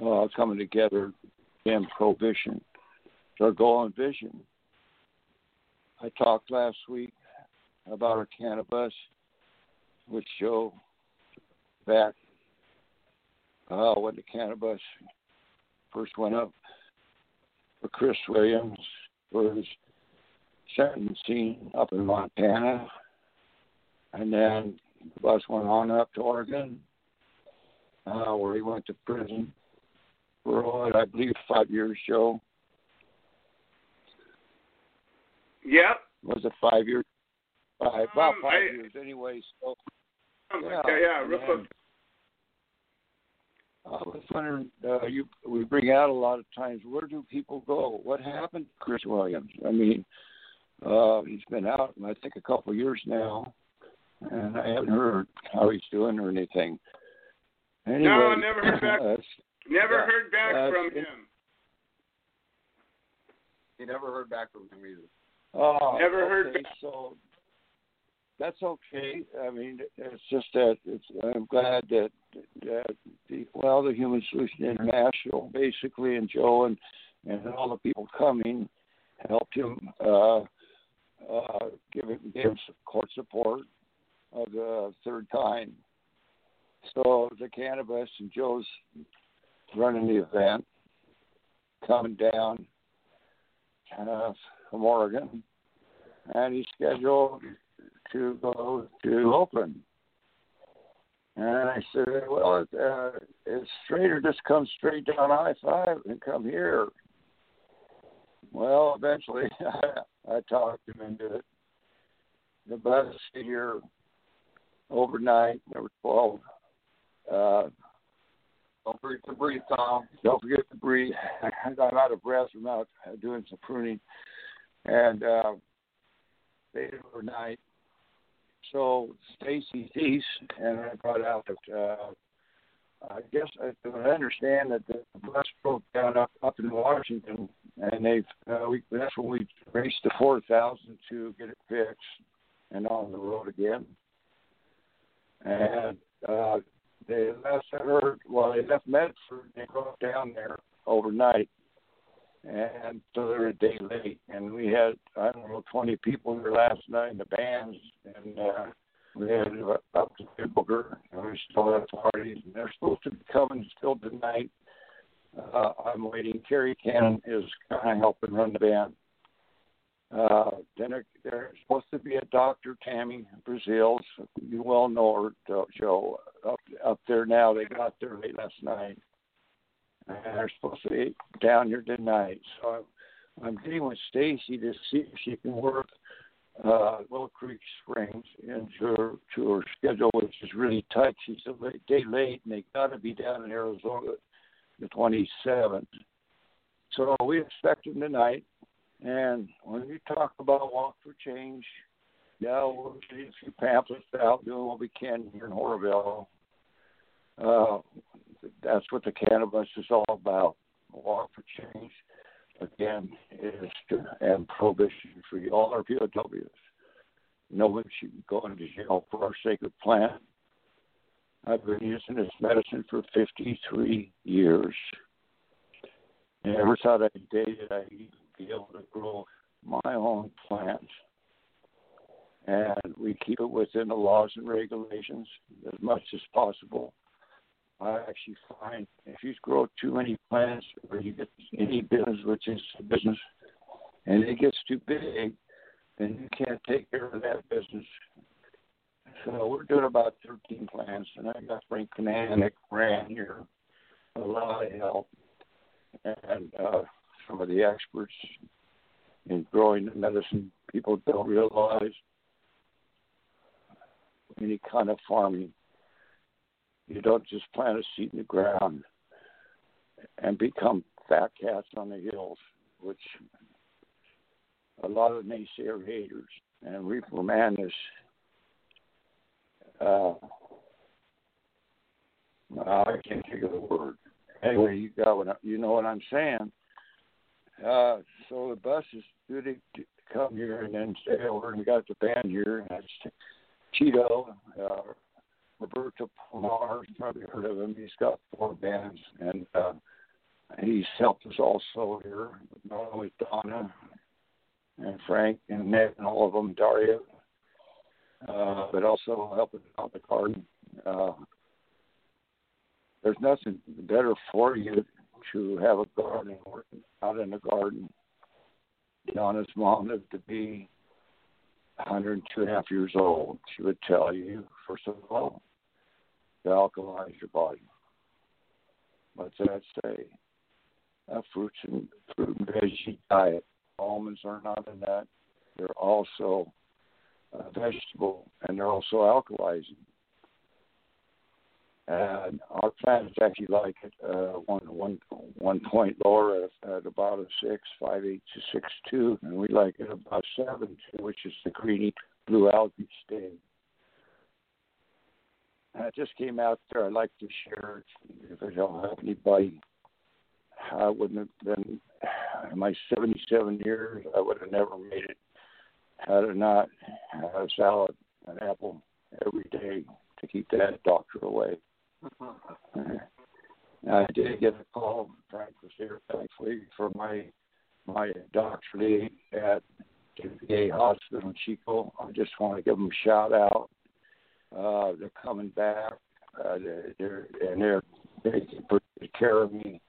uh, coming together in Prohibition. It's our goal and vision. I talked last week about our cannabis, which show back uh, when the cannabis first went up for Chris Williams for his sentencing up in Montana, and then the bus went on up to Oregon, uh, where he went to prison for what I believe five years. Joe, yep, was it five years? Five, about um, five I, years anyway, so oh yeah, God, yeah, real quick. I was wondering, uh, you, we bring out a lot of times, where do people go? What happened to Chris Williams? I mean, uh, he's been out, I think, a couple of years now, and I haven't heard how he's doing or anything. Anyway, no, I never heard back. Uh, never uh, heard back uh, from it, him. He never heard back from him either. Oh, never okay, heard back. So, that's okay. I mean, it's just that it's, I'm glad that, that the, well, the Human Solution International, basically, and Joe and, and all the people coming helped him uh, uh, give him court support of the third time. So the cannabis and Joe's running the event, coming down uh, from Oregon, and he's scheduled to go to Oakland. And I said, well, it, uh, it's straighter, just come straight down I five and come here. Well, eventually I, I talked him into it. The bus here overnight, number twelve. Uh, don't forget to breathe, Tom. Don't forget to breathe. I'm out of breath from out doing some pruning. And uh, stayed overnight. So Stacy Thies and I brought out that uh, I guess I, I understand that the bus broke down up, up in Washington, and they've uh, we, that's when we raced the four thousand to get it fixed and on the road again. And uh, They left her, well, they left Medford, they drove down there overnight, and so they were a day late. And we had, I don't know, twenty people there last night in the bands, and uh, we had up to Pittsburgh, and we still had parties, and they're supposed to be coming still tonight. Uh, I'm waiting. Carrie Cannon is kind of helping run the band. Uh, then there, there's supposed to be a Doctor Tammy Brazils. You well know her, Joe. Up, up there now. They got there late last night. And they're supposed to be down here tonight. So I'm, I'm getting with Stacy to see if she can work uh, Willow Creek Springs into her, to her schedule, which is really tight. She's a late, day late, and they got to be down in Arizona the twenty-seventh. So we expect them tonight. And when you talk about Walk for Change, yeah, we're getting a few pamphlets out, doing what we can here in Horville. Uh, that's what the cannabis is all about. Walk for Change, again, is to end prohibition for all our P O Ws. No one should be going to jail for our sacred plant. I've been using this medicine for fifty-three years. Never thought I'd dated I be able to grow my own plant, and we keep it within the laws and regulations as much as possible. I actually find if you grow too many plants, or you get any business, which is a business, and it gets too big, then you can't take care of that business. So we're doing about thirteen plants, and I got Frank Kananik ran here, a lot of help, and uh some of the experts in growing the medicine. People don't realize any kind of farming. You don't just plant a seed in the ground and become fat cats on the hills, which a lot of naysayer haters and reefer madness. Uh, I can't think of the word. Anyway, you got what I, you know what I'm saying. Uh, so the buses do they come here and then stay over, and we got the band here, and it's Tito, uh, Roberto Pomar, probably heard of him. He's got four bands, and uh, he's helped us also here, not only Donna and Frank and Ned and all of them, Daria, uh, but also helping out the garden. Uh, there's nothing better for you to have a garden, working out in the garden. Donna's mom lived to be one hundred two and a half years old. She would tell you, first of all, to alkalize your body. What's that say? A fruits and fruit and veggie diet. Almonds are not in that. They're also a vegetable, and they're also alkalizing. And our plant is actually like uh, one, one, one point lower at, at about a six, five, eight to six, two. And we like it about seven, two, which is the greeny blue algae stage. And I just came out there. I'd like to share it if it'll help anybody. I wouldn't have been, in my seventy-seven years, I would have never made it had I not had a salad, an apple every day to keep that doctor away. I did get a call. Frank was here, thankfully, for my my doctorate at the hospital in Chico. I just want to give them a shout out. Uh, they're coming back, uh, they're, they're, and they're taking care of me.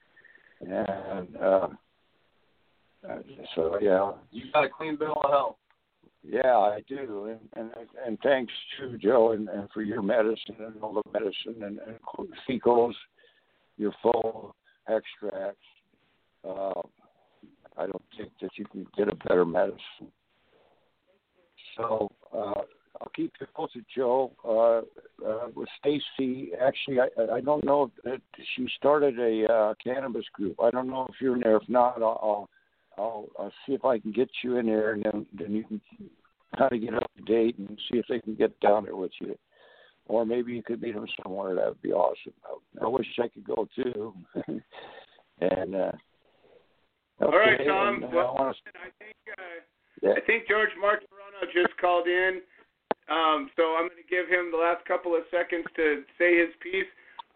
And uh, so, yeah. You got a clean bill of health. Yeah, I do, and and, and thanks to Joe and, and for your medicine and all the medicine and, and fecals, your full extracts. Uh, I don't think that you can get a better medicine. So uh, I'll keep you posted, Joe. Uh, uh, with Stacy, actually, I, I don't know that she started a uh, cannabis group. I don't know if you're in there. If not, I'll. I'll, I'll see if I can get you in there, and then, then you can kind of get up to date and see if they can get down there with you. Or maybe you could meet them somewhere. That would be awesome. I, I wish I could go, too. and uh, okay. All right, Tom. And, well, I, wanna... I, think, uh, yeah. I think George Martorano just called in, um, so I'm going to give him the last couple of seconds to say his piece.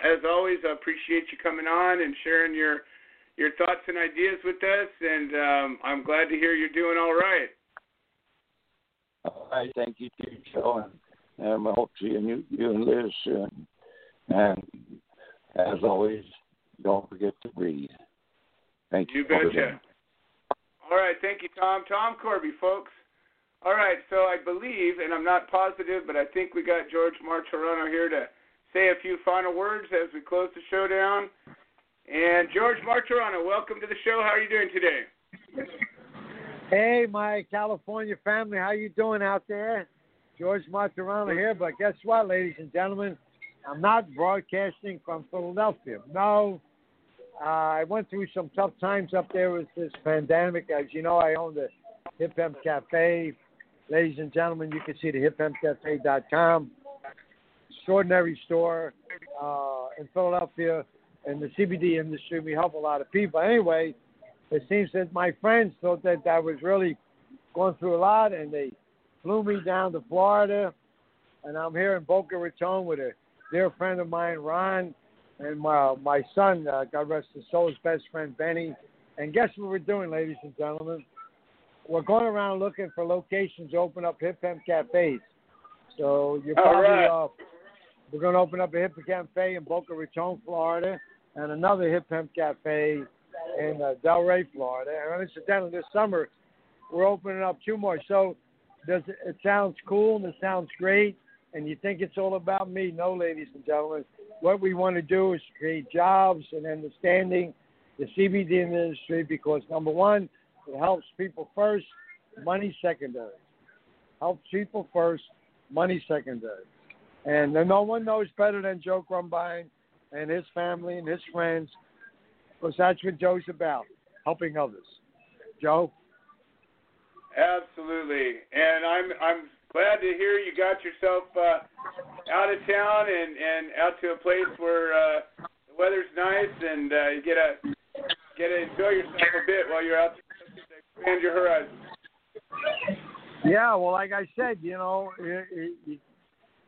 as always, I appreciate you coming on and sharing your your thoughts and ideas with us, and um, I'm glad to hear you're doing all right. All right, thank you, too, Joe, and um, I hope you and you, you and Liz, and, and as always, don't forget to breathe. Thank you. You betcha. All right, thank you, Tom. Tom Corby, folks. All right, so I believe, and I'm not positive, but I think we got George Martorano here to say a few final words as we close the show down. And George Martorano, welcome to the show. How are you doing today? Hey, my California family, how you doing out there? George Martorano here, but guess what, ladies and gentlemen? I'm not broadcasting from Philadelphia. No, uh, I went through some tough times up there with this pandemic. As you know, I own the Hip Hemp Cafe. Ladies and gentlemen, you can see the hip hemp cafe dot com. Extraordinary store uh, in Philadelphia. In the C B D industry, we help a lot of people. Anyway, it seems that my friends thought that I was really going through a lot, and they flew me down to Florida, and I'm here in Boca Raton with a dear friend of mine, Ron, and my, my son, uh, God rest his soul, his best friend, Benny. And guess what we're doing, ladies and gentlemen? We're going around looking for locations to open up hip hemp cafes. So you're probably right. uh, we're going to open up a hip hemp cafe in Boca Raton, Florida, and another hip hemp cafe in uh, Delray, Florida. And incidentally, this summer we're opening up two more. So does it, it sounds cool and it sounds great, and you think it's all about me? No, ladies and gentlemen. What we want to do is create jobs and understanding the C B D industry because number one, it helps people first, money secondary. Helps people first, money secondary. And no one knows better than Joe Grumbine and his family and his friends because that's what Joe's about, helping others. Joe? Absolutely. And I'm I'm glad to hear you got yourself uh, out of town and, and out to a place where uh, the weather's nice and uh, you get a get to enjoy yourself a bit while you're out there to expand your horizon. Yeah, well, like I said, you know, it, it, it,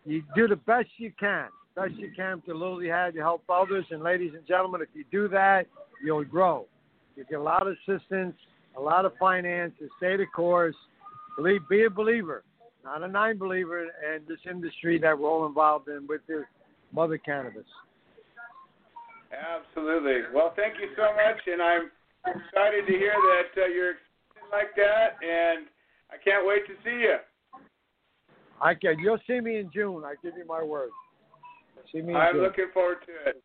you do the best you can, best you can to literally have to help others. And ladies and gentlemen, if you do that, you'll grow. You get a lot of assistance, a lot of finances, stay the course, believe, be a believer, not a non-believer in this industry that we're all involved in with this mother cannabis. Absolutely. Well, thank you so much, and I'm excited to hear that uh, you're like that, and I can't wait to see you. I can. You'll see me in June. I give you my word. See me in I'm June. Looking forward to it.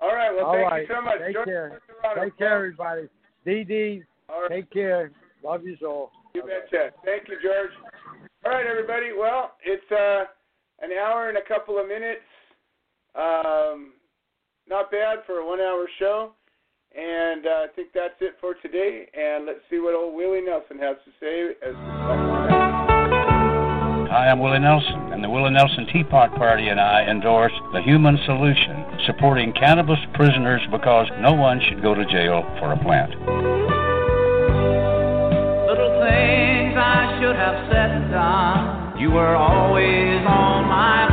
All right. Well, All thank right. you so much. Take George care. Martorano. Take care, everybody. D D, right. Take care. Love you all. You okay. Betcha. Thank you, George. All right, everybody. Well, it's uh, an hour and a couple of minutes. Um, not bad for a one-hour show. And uh, I think that's it for today. And let's see what old Willie Nelson has to say as we Hi, I'm Willie Nelson, and the Willie Nelson Teapot Party and I endorse the Human Solution, supporting cannabis prisoners because no one should go to jail for a plant. Little things I should have said and done, you were always on my mind.